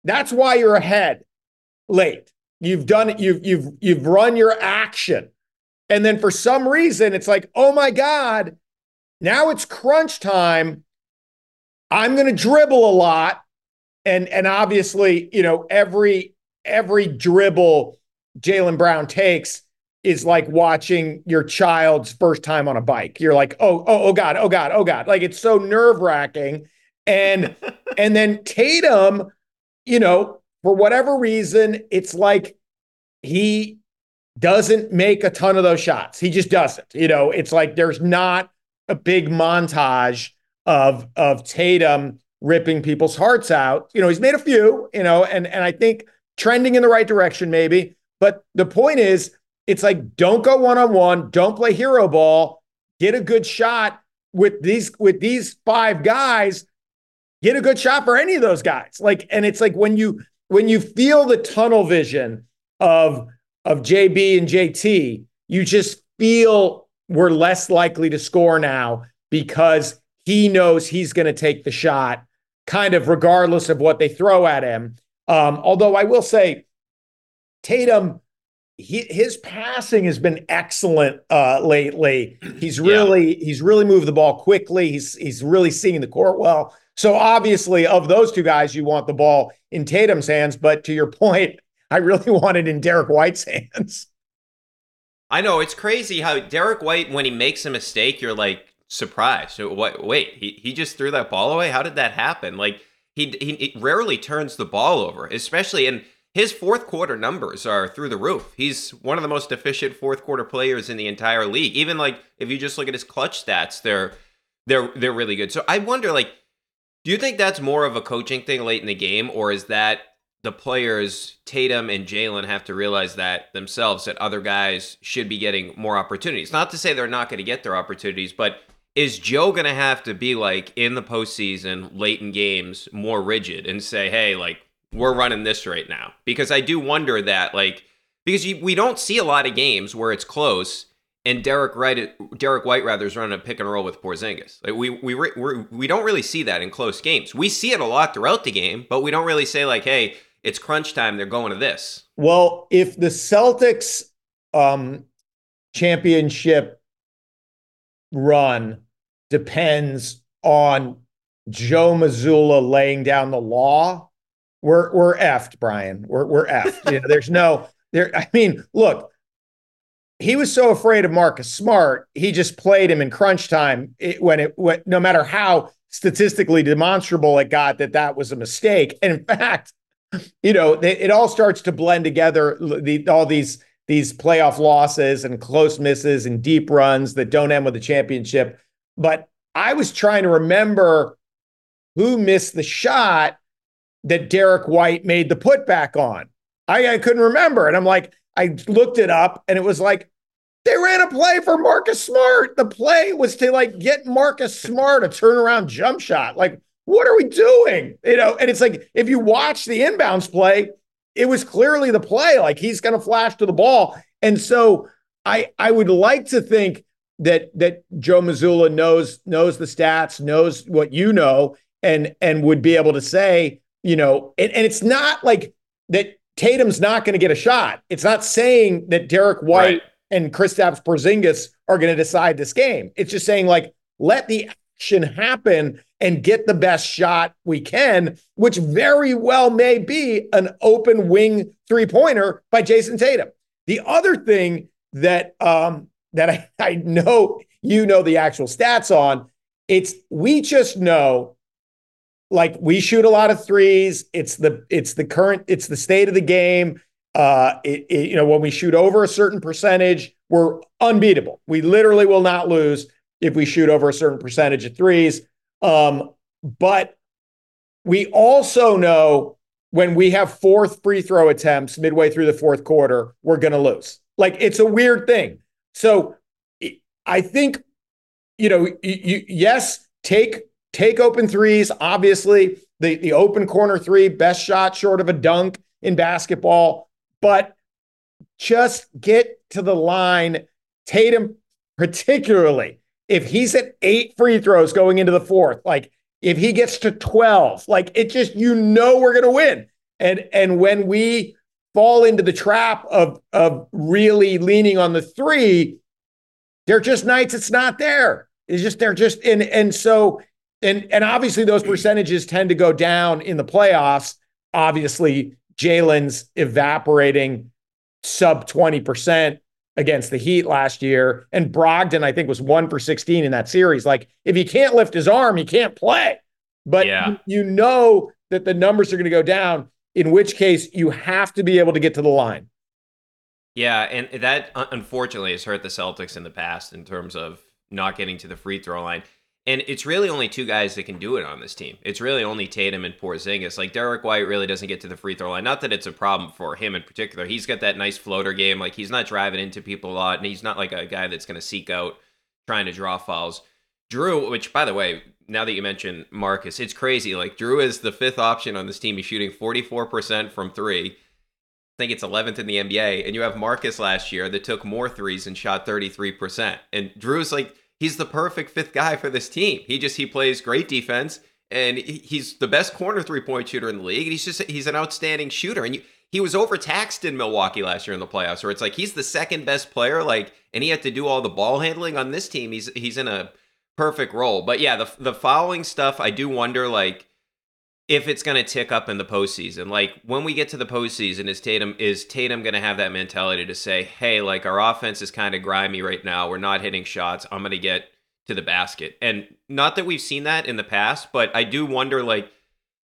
that's why you're ahead late. You've done it. You've run your action. And then for some reason, it's like, oh my God, now it's crunch time. I'm going to dribble a lot. And obviously, every dribble Jaylen Brown takes is like watching your child's first time on a bike. You're like, oh God. It's so nerve-wracking. And and then Tatum, for whatever reason, it's like he doesn't make a ton of those shots. He just doesn't. It's like there's not a big montage of Tatum ripping people's hearts out. He's made a few, and I think trending in the right direction maybe. But the point is, it's like, don't go one-on-one, don't play hero ball, get a good shot with these five guys, get a good shot for any of those guys. And it's like when you feel the tunnel vision of JB and JT, you just feel we're less likely to score now because he knows he's going to take the shot kind of regardless of what they throw at him. Although I will say Tatum, his passing has been excellent lately. He's really moved the ball quickly. He's really seeing the court well. So obviously, of those two guys, you want the ball in Tatum's hands. But to your point, I really want it in Derek White's hands. I know, it's crazy how Derek White, when he makes a mistake, you're like surprised. Wait, he just threw that ball away? How did that happen? He rarely turns the ball over, especially in. His fourth quarter numbers are through the roof. He's one of the most efficient fourth quarter players in the entire league. Even if you just look at his clutch stats, they're really good. So I wonder, do you think that's more of a coaching thing late in the game, or is that the players, Tatum and Jalen, have to realize that themselves, that other guys should be getting more opportunities? Not to say they're not going to get their opportunities, but is Joe going to have to be in the postseason, late in games, more rigid and say, hey, we're running this right now? Because I do wonder that, because we don't see a lot of games where it's close and Derek White is running a pick and roll with Porzingis. We don't really see that in close games. We see it a lot throughout the game, but we don't really say hey, it's crunch time, they're going to this. Well, if the Celtics championship run depends on Joe Mazzulla laying down the law, We're effed, Brian. We're effed. Look, he was so afraid of Marcus Smart, he just played him in crunch time. No matter how statistically demonstrable it got, that was a mistake. And in fact, it all starts to blend together. All these playoff losses and close misses and deep runs that don't end with a championship. But I was trying to remember who missed the shot that Derek White made the putback on. I couldn't remember. And I looked it up, and it was They ran a play for Marcus Smart. The play was to like get Marcus Smart a turnaround jump shot. Like, what are we doing? You know, and it's like, if you watch the inbounds play, it was clearly the play, like he's going to flash to the ball. And so I would like to think that Joe Mazzulla knows the stats, knows what you know, and would be able to say, you know, and it's not like that Tatum's not going to get a shot. It's not saying that Derek White and Kristaps Porzingis are going to decide this game. It's just saying, like, let the action happen and get the best shot we can, which very well may be an open wing three-pointer by Jason Tatum. The other thing that I know you know the actual stats on, it's we just know, like, we shoot a lot of threes. It's the state of the game. You know, when we shoot over a certain percentage, we're unbeatable. We literally will not lose if we shoot over a certain percentage of threes. But we also know when we have 4 free throw attempts midway through the fourth quarter, we're going to lose. Like, it's a weird thing. So I think, you know, yes, take open threes. Obviously, the open corner three, best shot short of a dunk in basketball. But just get to the line. Tatum, particularly, if he's at 8 free throws going into the fourth, like if he gets to 12, like it just, you know, we're going to win. And when we fall into the trap of really leaning on the three, they're just nights it's not there. It's just, they're just in. And so, and obviously those percentages tend to go down in the playoffs, obviously. Jalen's evaporating sub 20% against the Heat last year. And Brogdon, I think, was 1 for 16 in that series. Like, if he can't lift his arm, he can't play. But you know that the numbers are going to go down, in which case you have to be able to get to the line. Yeah, and that, unfortunately, has hurt the Celtics in the past in terms of not getting to the free throw line. And it's really only 2 guys that can do it on this team. It's really only Tatum and Porzingis. Like, Derek White really doesn't get to the free throw line. Not that it's a problem for him in particular. He's got that nice floater game. Like, he's not driving into people a lot, and he's not like a guy that's going to seek out trying to draw fouls. Drew, which, by the way, now that you mention Marcus, it's crazy. Like, Drew is the 5th option on this team. He's shooting 44% from 3. I think it's 11th in the NBA. And you have Marcus last year that took more threes and shot 33%. And Drew's like... he's the perfect 5th guy for this team. He plays great defense, and he's the best corner three-point shooter in the league. And he's an outstanding shooter. And he was overtaxed in Milwaukee last year in the playoffs, where it's like he's the 2nd best player. Like, and he had to do all the ball handling on this team. He's in a perfect role. But yeah, the fouling stuff, I do wonder like if it's going to tick up in the postseason. Like, when we get to the postseason, is Tatum going to have that mentality to say, hey, like, our offense is kind of grimy right now. We're not hitting shots. I'm going to get to the basket. And not that we've seen that in the past, but I do wonder, like,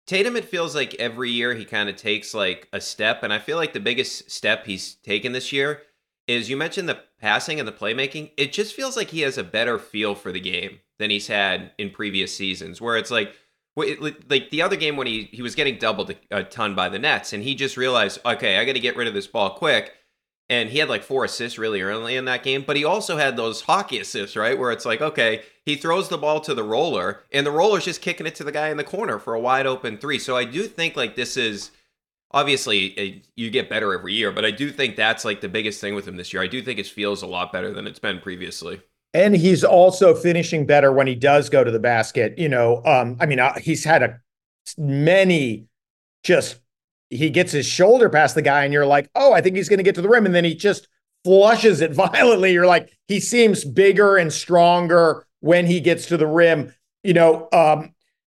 Tatum, it feels like every year he kind of takes, like, a step. And I feel like the biggest step he's taken this year is, you mentioned the passing and the playmaking. It just feels like he has a better feel for the game than he's had in previous seasons, where it's like the other game when he was getting doubled a ton by the Nets, and he just realized, okay, I got to get rid of this ball quick. And he had like 4 assists really early in that game, but he also had those hockey assists, right? Where it's like, okay, he throws the ball to the roller, and the roller's just kicking it to the guy in the corner for a wide open 3. So I do think like this is obviously you get better every year, but I do think that's like the biggest thing with him this year. I do think it feels a lot better than it's been previously. And he's also finishing better when he does go to the basket. You know, I mean, he's had he gets his shoulder past the guy and you're like, oh, I think he's going to get to the rim. And then he just flushes it violently. You're like, he seems bigger and stronger when he gets to the rim. You know,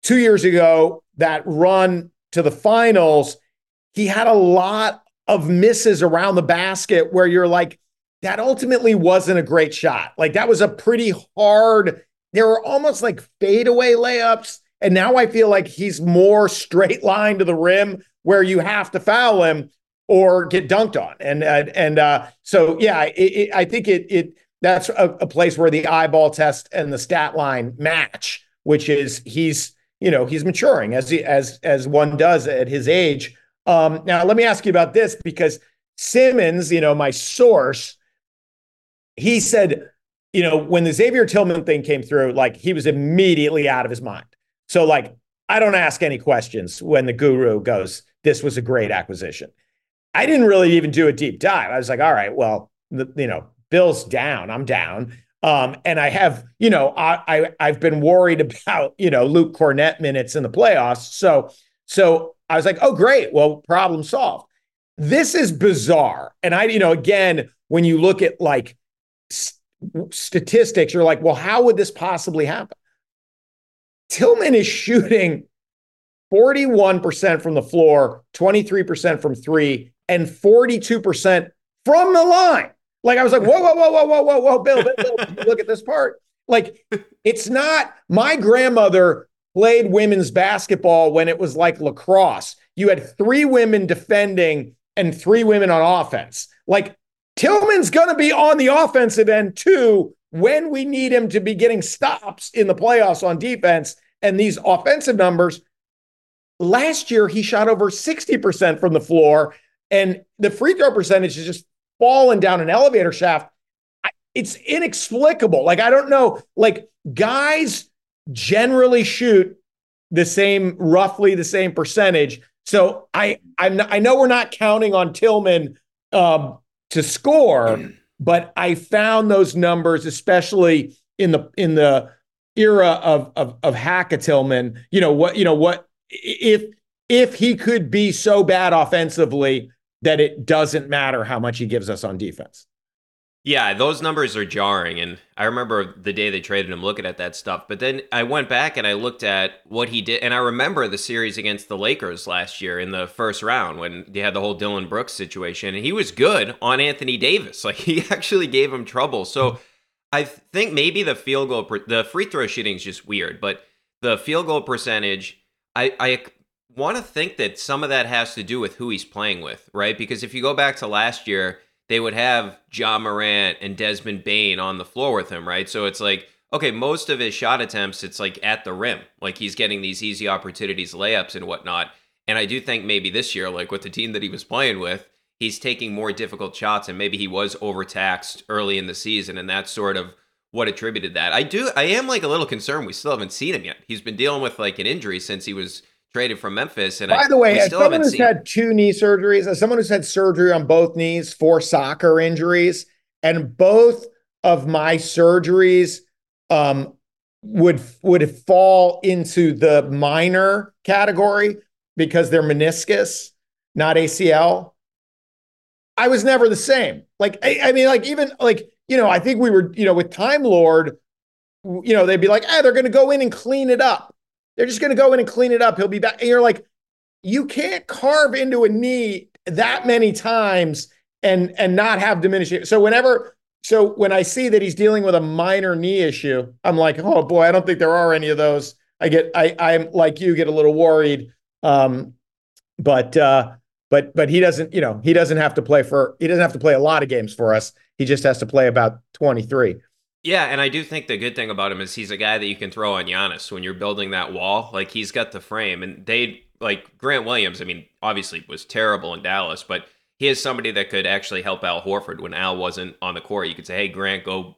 2 years ago, that run to the finals, he had a lot of misses around the basket where you're like, that ultimately wasn't a great shot. Like, that was a pretty hard, there were almost like fadeaway layups. And now I feel like he's more straight line to the rim where you have to foul him or get dunked on. I think that's a place where the eyeball test and the stat line match, which is he's maturing as one does at his age. Now let me ask you about this, because Simmons, you know, my source, he said, you know, when the Xavier Tillman thing came through, like, he was immediately out of his mind. So, like, I don't ask any questions when the guru goes, this was a great acquisition. I didn't really even do a deep dive. I was like, all right, well, you know, Bill's down, I'm down. And I have, you know, I've been worried about, you know, Luke Cornett minutes in the playoffs. So I was like, oh, great. Well, problem solved. This is bizarre. And I, you know, again, when you look at like statistics, you're like, well, how would this possibly happen? Tillman is shooting 41% from the floor, 23% from three, and 42% from the line. Like, I was like, whoa, Bill, look at this part. Like, it's not, my grandmother played women's basketball when it was like lacrosse. You had three women defending and three women on offense. Like, Tillman's going to be on the offensive end too when we need him to be getting stops in the playoffs on defense. And these offensive numbers, last year he shot over 60% from the floor, and the free throw percentage is just fallen down an elevator shaft. It's inexplicable. Like, I don't know, like, guys generally shoot the same, roughly the same percentage. So I know we're not counting on Tillman to score, but I found those numbers, especially in the era of Hackett-Tillman, you know what, if he could be so bad offensively that it doesn't matter how much he gives us on defense. Yeah, those numbers are jarring. And I remember the day they traded him looking at that stuff. But then I went back and I looked at what he did. And I remember the series against the Lakers last year in the first round when they had the whole Dylan Brooks situation. And he was good on Anthony Davis. Like, he actually gave him trouble. So I think maybe the field goal, the free throw shooting is just weird. But the field goal percentage, I want to think that some of that has to do with who he's playing with, right? Because if you go back to last year, they would have Ja Morant and Desmond Bain on the floor with him, right? So it's like, okay, most of his shot attempts, it's like at the rim. Like, he's getting these easy opportunities, layups and whatnot. And I do think maybe this year, like with the team that he was playing with, he's taking more difficult shots, and maybe he was overtaxed early in the season, and that's sort of what attributed that. I am like a little concerned we still haven't seen him yet. He's been dealing with like an injury since he was traded from Memphis. And by the way, as someone who's had two knee surgeries, as someone who's had surgery on both knees for soccer injuries, and both of my surgeries would fall into the minor category because they're meniscus, not ACL. I was never the same. Like, I mean, like, even like, you know, I think we were, you know, with Time Lord, you know, they'd be like, they're going to go in and clean it up. They're just going to go in and clean it up. He'll be back. And you're like, you can't carve into a knee that many times and not have diminishing. So when I see that he's dealing with a minor knee issue, I'm like, oh boy, I don't think there are any of those. I'm like, you get a little worried. But he doesn't, you know, he doesn't have to play a lot of games for us. He just has to play about 23. Yeah, and I do think the good thing about him is he's a guy that you can throw on Giannis when you're building that wall. Like, he's got the frame. And they, like, Grant Williams, I mean, obviously was terrible in Dallas, but he is somebody that could actually help Al Horford when Al wasn't on the court. You could say, hey, Grant, go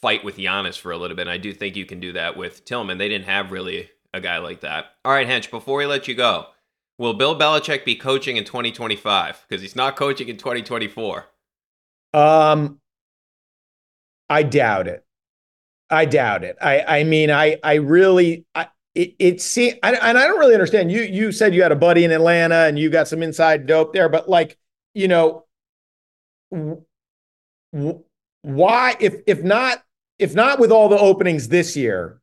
fight with Giannis for a little bit. And I do think you can do that with Tillman. They didn't have really a guy like that. All right, Hench, before we let you go, will Bill Belichick be coaching in 2025? Because he's not coaching in 2024. I doubt it. I mean, I don't really understand. You said you had a buddy in Atlanta and you got some inside dope there, but like, you know, why, if not with all the openings this year,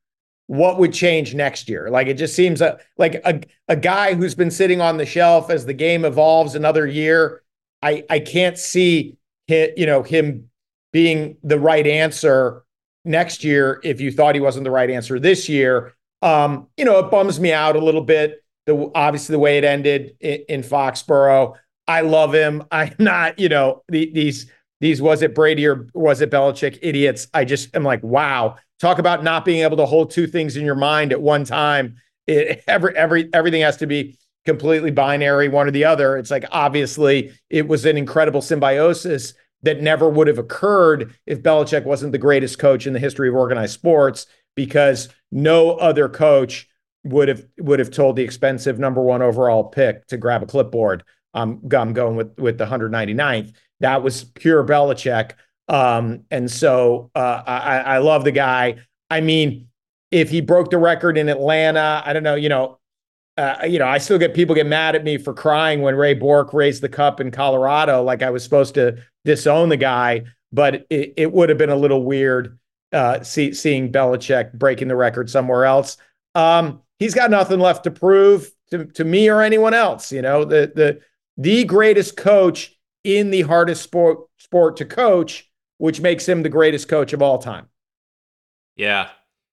what would change next year? Like, it just seems like a guy who's been sitting on the shelf as the game evolves another year. I can't see him, you know, being the right answer next year if you thought he wasn't the right answer this year. You know, it bums me out a little bit, obviously the way it ended in Foxborough. I love him. I'm not, you know, these was it Brady or was it Belichick idiots? I just am like, wow, talk about not being able to hold two things in your mind at one time. Everything has to be completely binary, one or the other. It's like, obviously it was an incredible symbiosis that never would have occurred if Belichick wasn't the greatest coach in the history of organized sports, because no other coach would have told the expensive #1 overall pick to grab a clipboard. I'm going with the 199th. That was pure Belichick. And so I love the guy. I mean, if he broke the record in Atlanta, I don't know, I still get people get mad at me for crying when Ray Bork raised the cup in Colorado, like I was supposed to disown the guy, but it would have been a little weird seeing Belichick breaking the record somewhere else. He's got nothing left to prove to me or anyone else. You know, the greatest coach in the hardest sport to coach, which makes him the greatest coach of all time. Yeah.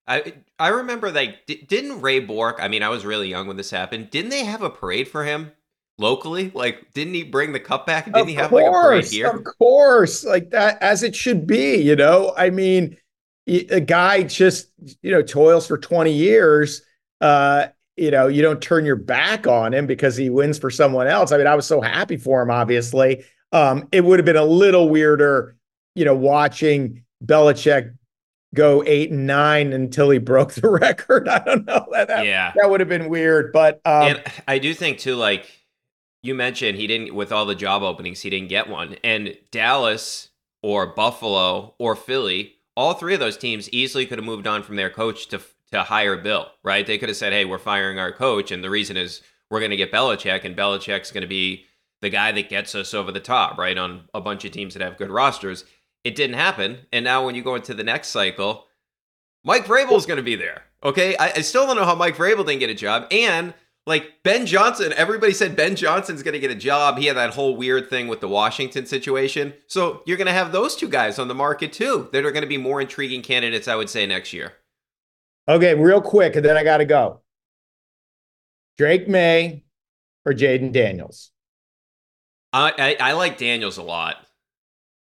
I remember, like, didn't Ray Bork, I mean, I was really young when this happened, didn't they have a parade for him locally? Like, didn't he bring the cup back? Didn't he have, like, a parade here? Of course, like that, as it should be, you know? I mean, a guy just, you know, toils for 20 years. You know, you don't turn your back on him because he wins for someone else. I mean, I was so happy for him, obviously. It would have been a little weirder, you know, watching Belichick go 8-9 until he broke the record. I don't know. That would have been weird. But and I do think too, like you mentioned, he didn't, with all the job openings, he didn't get one. And Dallas or Buffalo or Philly, all three of those teams easily could have moved on from their coach to hire Bill, right? They could have said, hey, we're firing our coach. And the reason is we're going to get Belichick, and Belichick's going to be the guy that gets us over the top, right? On a bunch of teams that have good rosters. It didn't happen. And now when you go into the next cycle, Mike Vrabel's going to be there. Okay. I still don't know how Mike Vrabel didn't get a job. And like Ben Johnson, everybody said Ben Johnson's going to get a job. He had that whole weird thing with the Washington situation. So you're going to have those two guys on the market too, that are going to be more intriguing candidates, I would say, next year. Okay. Real quick. And then I got to go. Drake May or Jaden Daniels? I like Daniels a lot.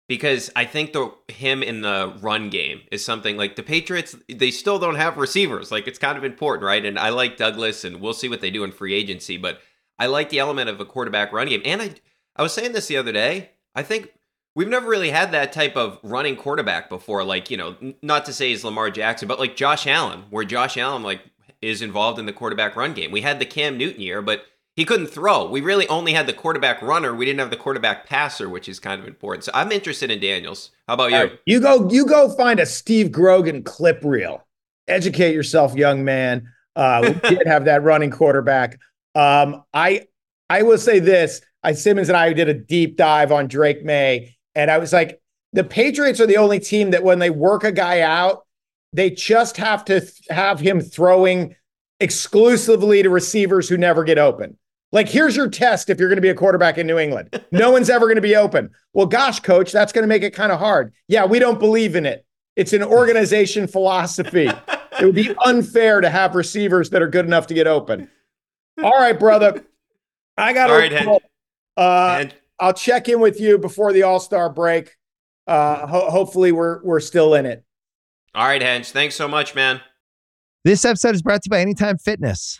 Because I think him in the run game is something like the Patriots, they still don't have receivers. Like, it's kind of important, right? And I like Douglas, and we'll see what they do in free agency. But I like the element of a quarterback run game. And I was saying this the other day. I think we've never really had that type of running quarterback before. Like, you know, not to say he's Lamar Jackson, but like Josh Allen, where Josh Allen, like, is involved in the quarterback run game. We had the Cam Newton year, but he couldn't throw. We really only had the quarterback runner. We didn't have the quarterback passer, which is kind of important. So I'm interested in Daniels. How about you? Right, you go find a Steve Grogan clip reel. Educate yourself, young man. We did have that running quarterback. I will say this. Simmons and I did a deep dive on Drake May, and I was like, the Patriots are the only team that when they work a guy out, they just have to have him throwing exclusively to receivers who never get open. Like, here's your test if you're going to be a quarterback in New England. No one's ever going to be open. Well, gosh, coach, that's going to make it kind of hard. Yeah, we don't believe in it. It's an organization philosophy. It would be unfair to have receivers that are good enough to get open. All right, brother. I got to I'll check in with you before the All-Star break. Hopefully we're still in it. All right, Henge. Thanks so much, man. This episode is brought to you by Anytime Fitness.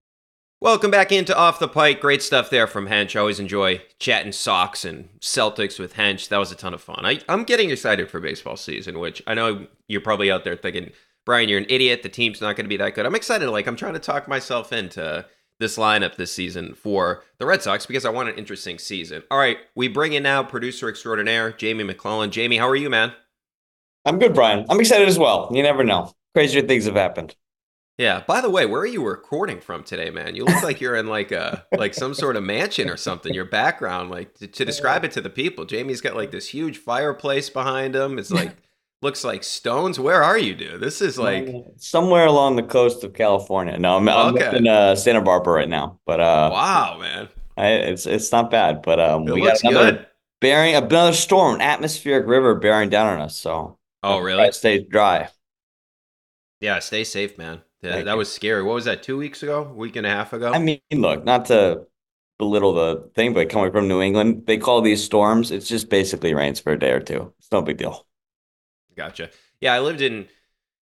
Welcome back into Off the Pike. Great stuff there from Hench. I always enjoy chatting Sox and Celtics with Hench. That was a ton of fun. I'm getting excited for baseball season, which I know you're probably out there thinking, Brian, you're an idiot. The team's not going to be that good. I'm excited. Like, I'm trying to talk myself into this lineup this season for the Red Sox because I want an interesting season. All right, we bring in now producer extraordinaire, Jamie McClellan. Jamie, how are you, man? I'm good, Brian. I'm excited as well. You never know. Crazier things have happened. Yeah. By the way, where are you recording from today, man? You look like you're in like some sort of mansion or something. Your background, like to describe it to the people, Jamie's got like this huge fireplace behind him. It's like looks like stones. Where are you, dude? This is like somewhere along the coast of California. No, I'm in Santa Barbara right now. But wow, man, it's not bad. But it we got another good. Another storm, an atmospheric river bearing down on us. So really? It stays dry. Yeah, stay safe, man. Yeah, that was scary. What was that, 2 weeks ago? A week and a half ago? I mean, look, not to belittle the thing, but coming from New England, they call these storms. It's just basically rains for a day or two. It's no big deal. Gotcha. Yeah, I lived in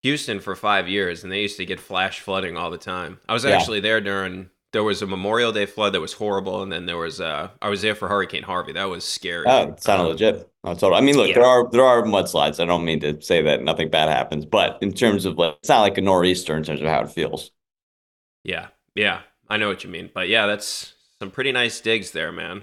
Houston for 5 years, and they used to get flash flooding all the time. I was actually there during, there was a Memorial Day flood that was horrible, and then there was, I was there for Hurricane Harvey. That was scary. Oh, it sounded legit. I mean, look, there are mudslides. I don't mean to say that nothing bad happens, but in terms of, like, it's not like a nor'easter in terms of how it feels. Yeah, I know what you mean. But yeah, that's some pretty nice digs there, man.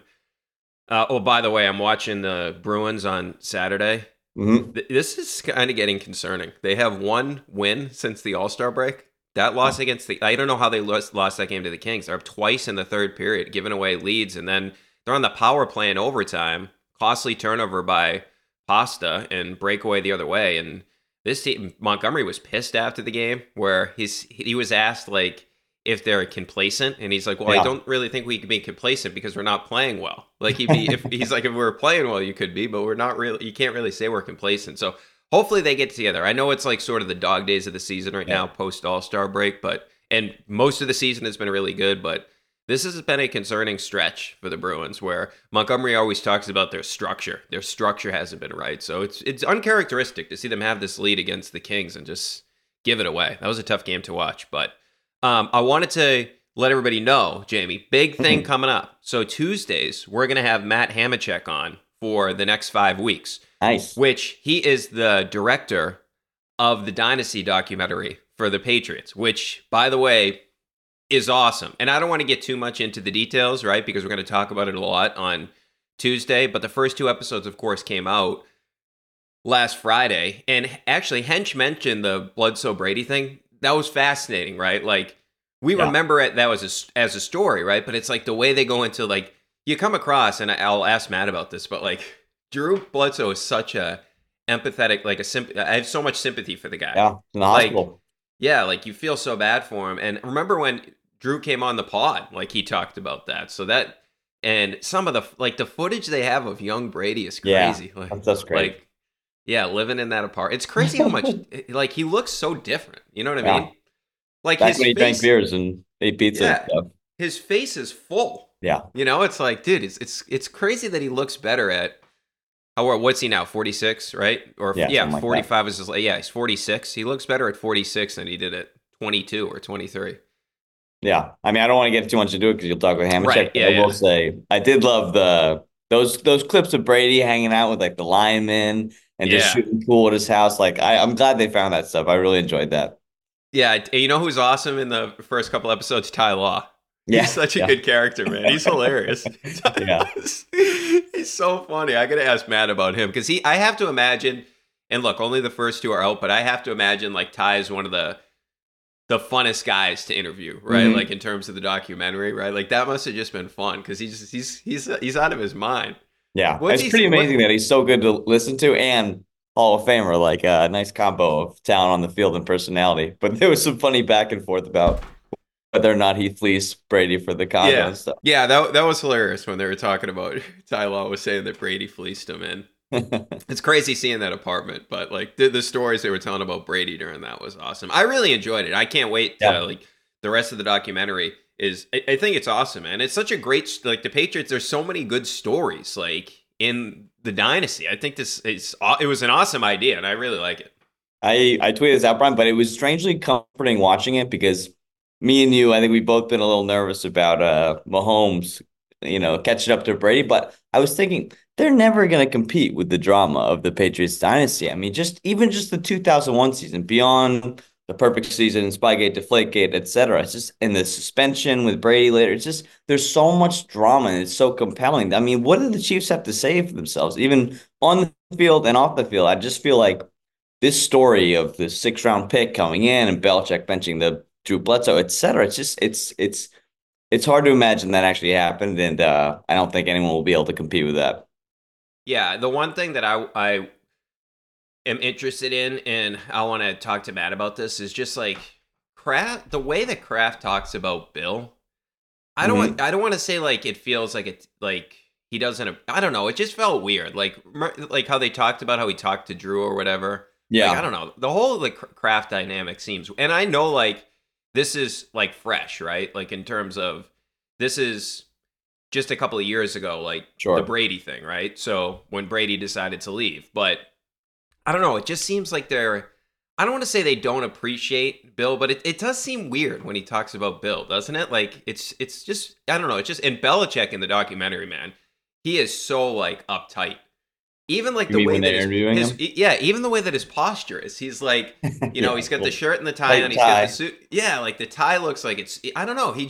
Oh, by the way, I'm watching the Bruins on Saturday. Mm-hmm. This is kind of getting concerning. They have one win since the All-Star break. That loss against the, I don't know how they lost that game to the Kings. They're up twice in the third period, giving away leads, and then they're on the power play in overtime. Costly turnover by Pasta and breakaway the other way. And this team, Montgomery was pissed after the game where he was asked like if they're complacent. And he's like, well, I don't really think we could be complacent because we're not playing well. Like he's like, if we were playing well, you could be, but we're not really, you can't really say we're complacent. So hopefully they get together. I know it's like sort of the dog days of the season right now, post All-Star break, and most of the season has been really good, but this has been a concerning stretch for the Bruins where Montgomery always talks about their structure. Their structure hasn't been right. So it's uncharacteristic to see them have this lead against the Kings and just give it away. That was a tough game to watch. But I wanted to let everybody know, Jamie, big thing coming up. So Tuesdays, we're going to have Matt Hamacek on for the next 5 weeks. Nice. Which he is the director of the Dynasty documentary for the Patriots, which, by the way, is awesome. And I don't want to get too much into the details, right? Because we're going to talk about it a lot on Tuesday. But the first two episodes, of course, came out last Friday. And actually, Hench mentioned the Blood So Brady thing. That was fascinating, right? Like, we remember it, that was as a story, right? But it's like the way they go into, like, you come across, and I'll ask Matt about this, but like, Drew Bledsoe is such a empathetic, like, I have so much sympathy for the guy. Yeah, like, yeah, like, you feel so bad for him. And remember when Drew came on the pod, like he talked about that. So that, and some of the, like, the footage they have of young Brady is crazy. Yeah, like, that's crazy. Like, yeah, living in that apartment. It's crazy how much, like, he looks so different. You know what I mean? Like, back his when he drank beers and ate pizza and stuff. His face is full. Yeah. You know, it's like, dude, it's crazy that he looks better at, what's he now, 46, right? Or, 45 is his, he's 46. He looks better at 46 than he did at 22 or 23. Yeah, I mean, I don't want to get too much into it because you'll talk with Hamacek. Right. Yeah, I will say, I did love those clips of Brady hanging out with, like, the linemen and just shooting pool at his house. Like, I'm glad they found that stuff. I really enjoyed that. Yeah, you know who's awesome in the first couple episodes? Ty Law. Yeah. He's such a good character, man. He's hilarious. He's so funny. I got to ask Matt about him because I have to imagine, and look, only the first two are out, but I have to imagine, like, Ty is one of the funnest guys to interview, right? Mm-hmm. Like, in terms of the documentary, right? Like, that must have just been fun because he's out of his mind. Yeah, it's pretty amazing that he's so good to listen to and Hall of Famer, like a nice combo of talent on the field and personality. But there was some funny back and forth about whether or not he fleeced Brady for the condo and stuff. Yeah, that was hilarious when they were talking about Ty Law was saying that Brady fleeced him in. It's crazy seeing that apartment, but like the stories they were telling about Brady during that was awesome. I really enjoyed it. I can't wait to like the rest of the documentary is. I think it's awesome, man. It's such a great, like, the Patriots. There's so many good stories like in the dynasty. I think it was an awesome idea, and I really like it. I tweeted this out, Brian, but it was strangely comforting watching it because me and you, I think we've both been a little nervous about Mahomes, you know, catching up to Brady. But I was thinking they're never going to compete with the drama of the Patriots dynasty. I mean, just the 2001 season, beyond the perfect season, Spygate, Deflategate, et cetera. It's just in the suspension with Brady later. It's just there's so much drama and it's so compelling. I mean, what do the Chiefs have to say for themselves, even on the field and off the field? I just feel like this story of the 6th round pick coming in and Belichick benching the Drew Bledsoe, et cetera. It's just it's hard to imagine that actually happened, and I don't think anyone will be able to compete with that. Yeah, the one thing that I am interested in, and I want to talk to Matt about this, is just like Kraft, the way that Kraft talks about Bill. I don't want to say like it feels like it's like he doesn't. I don't know. It just felt weird, like how they talked about how he talked to Drew or whatever. Yeah, like, I don't know. The whole like Kraft dynamic seems, and I know like this is like fresh, right? Like in terms of this is just a couple of years ago, like sure, the Brady thing, right? So when Brady decided to leave, but I don't know. It just seems like they're, I don't want to say they don't appreciate Bill, but it does seem weird when he talks about Bill, doesn't it? Like it's just, I don't know. It's just, and Belichick in the documentary, man, he is so like uptight. Even like the way that his posture is, he's like, you know, he's got the shirt and the tie on, he's got the suit. Yeah, like the tie looks like it's, I don't know. He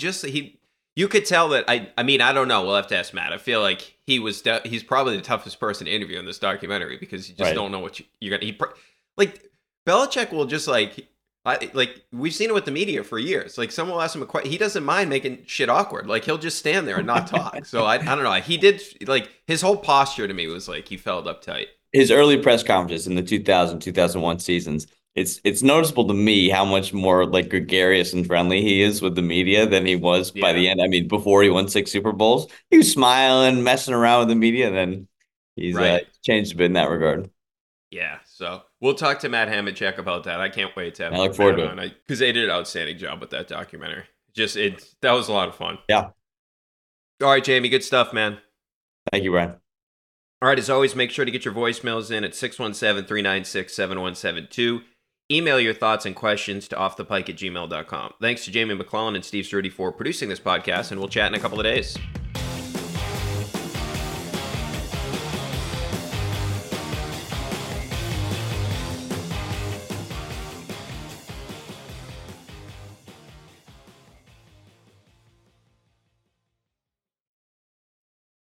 you could tell that, I mean, I don't know. We'll have to ask Matt. I feel like he's probably the toughest person to interview in this documentary because you just don't know what you're going to, like Belichick will just like, we've seen it with the media for years. Like someone will ask him a question. He doesn't mind making shit awkward. Like he'll just stand there and not talk. So I don't know. He did like his whole posture to me was like he felt uptight. His early press conferences in the 2000, 2001 seasons, it's noticeable to me how much more like gregarious and friendly he is with the media than he was by the end. I mean, before he won 6 Super Bowls, he was smiling, messing around with the media. And then he's changed a bit in that regard. Yeah, so we'll talk to Matt Hamachek about that. I can't wait to have Matt on because they did an outstanding job with that documentary. That was a lot of fun. Yeah. All right, Jamie, good stuff, man. Thank you, Brian. All right, as always, make sure to get your voicemails in at 617-396-7172. Email your thoughts and questions to offthepike@gmail.com. Thanks to Jamie McClellan and Steve Cerruti for producing this podcast, and we'll chat in a couple of days.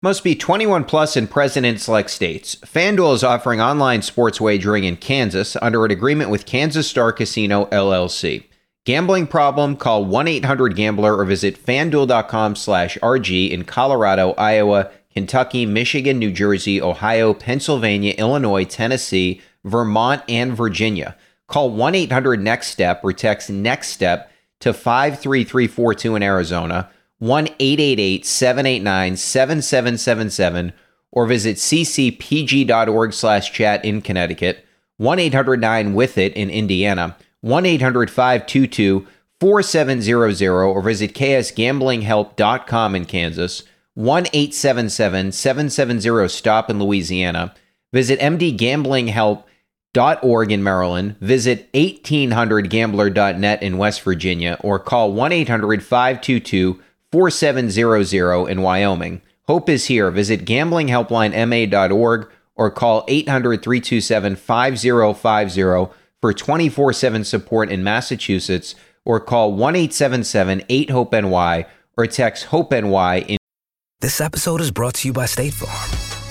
Must be 21 plus in present in select states. FanDuel is offering online sports wagering in Kansas under an agreement with Kansas Star Casino, LLC. Gambling problem? Call 1-800-GAMBLER or visit FanDuel.com/RG in Colorado, Iowa, Kentucky, Michigan, New Jersey, Ohio, Pennsylvania, Illinois, Tennessee, Vermont, and Virginia. Call 1-800-NEXT-STEP or text NEXT-STEP to 53342 in Arizona, 1-888-789-7777, or visit ccpg.org/chat in Connecticut, 1-800-9-WITH-IT in Indiana, 1-800-522-4700, or visit ksgamblinghelp.com in Kansas, 1-877-770-STOP in Louisiana, visit mdgamblinghelp.org in Maryland, visit 1800gambler.net in West Virginia, or call 1-800-522-4700 in Wyoming. Hope is here. Visit gamblinghelplinema.org or call 800-327-5050 for 24/7 support in Massachusetts, or call 1-877-8-HOPE-NY or text HOPE-NY in. This episode is brought to you by State Farm.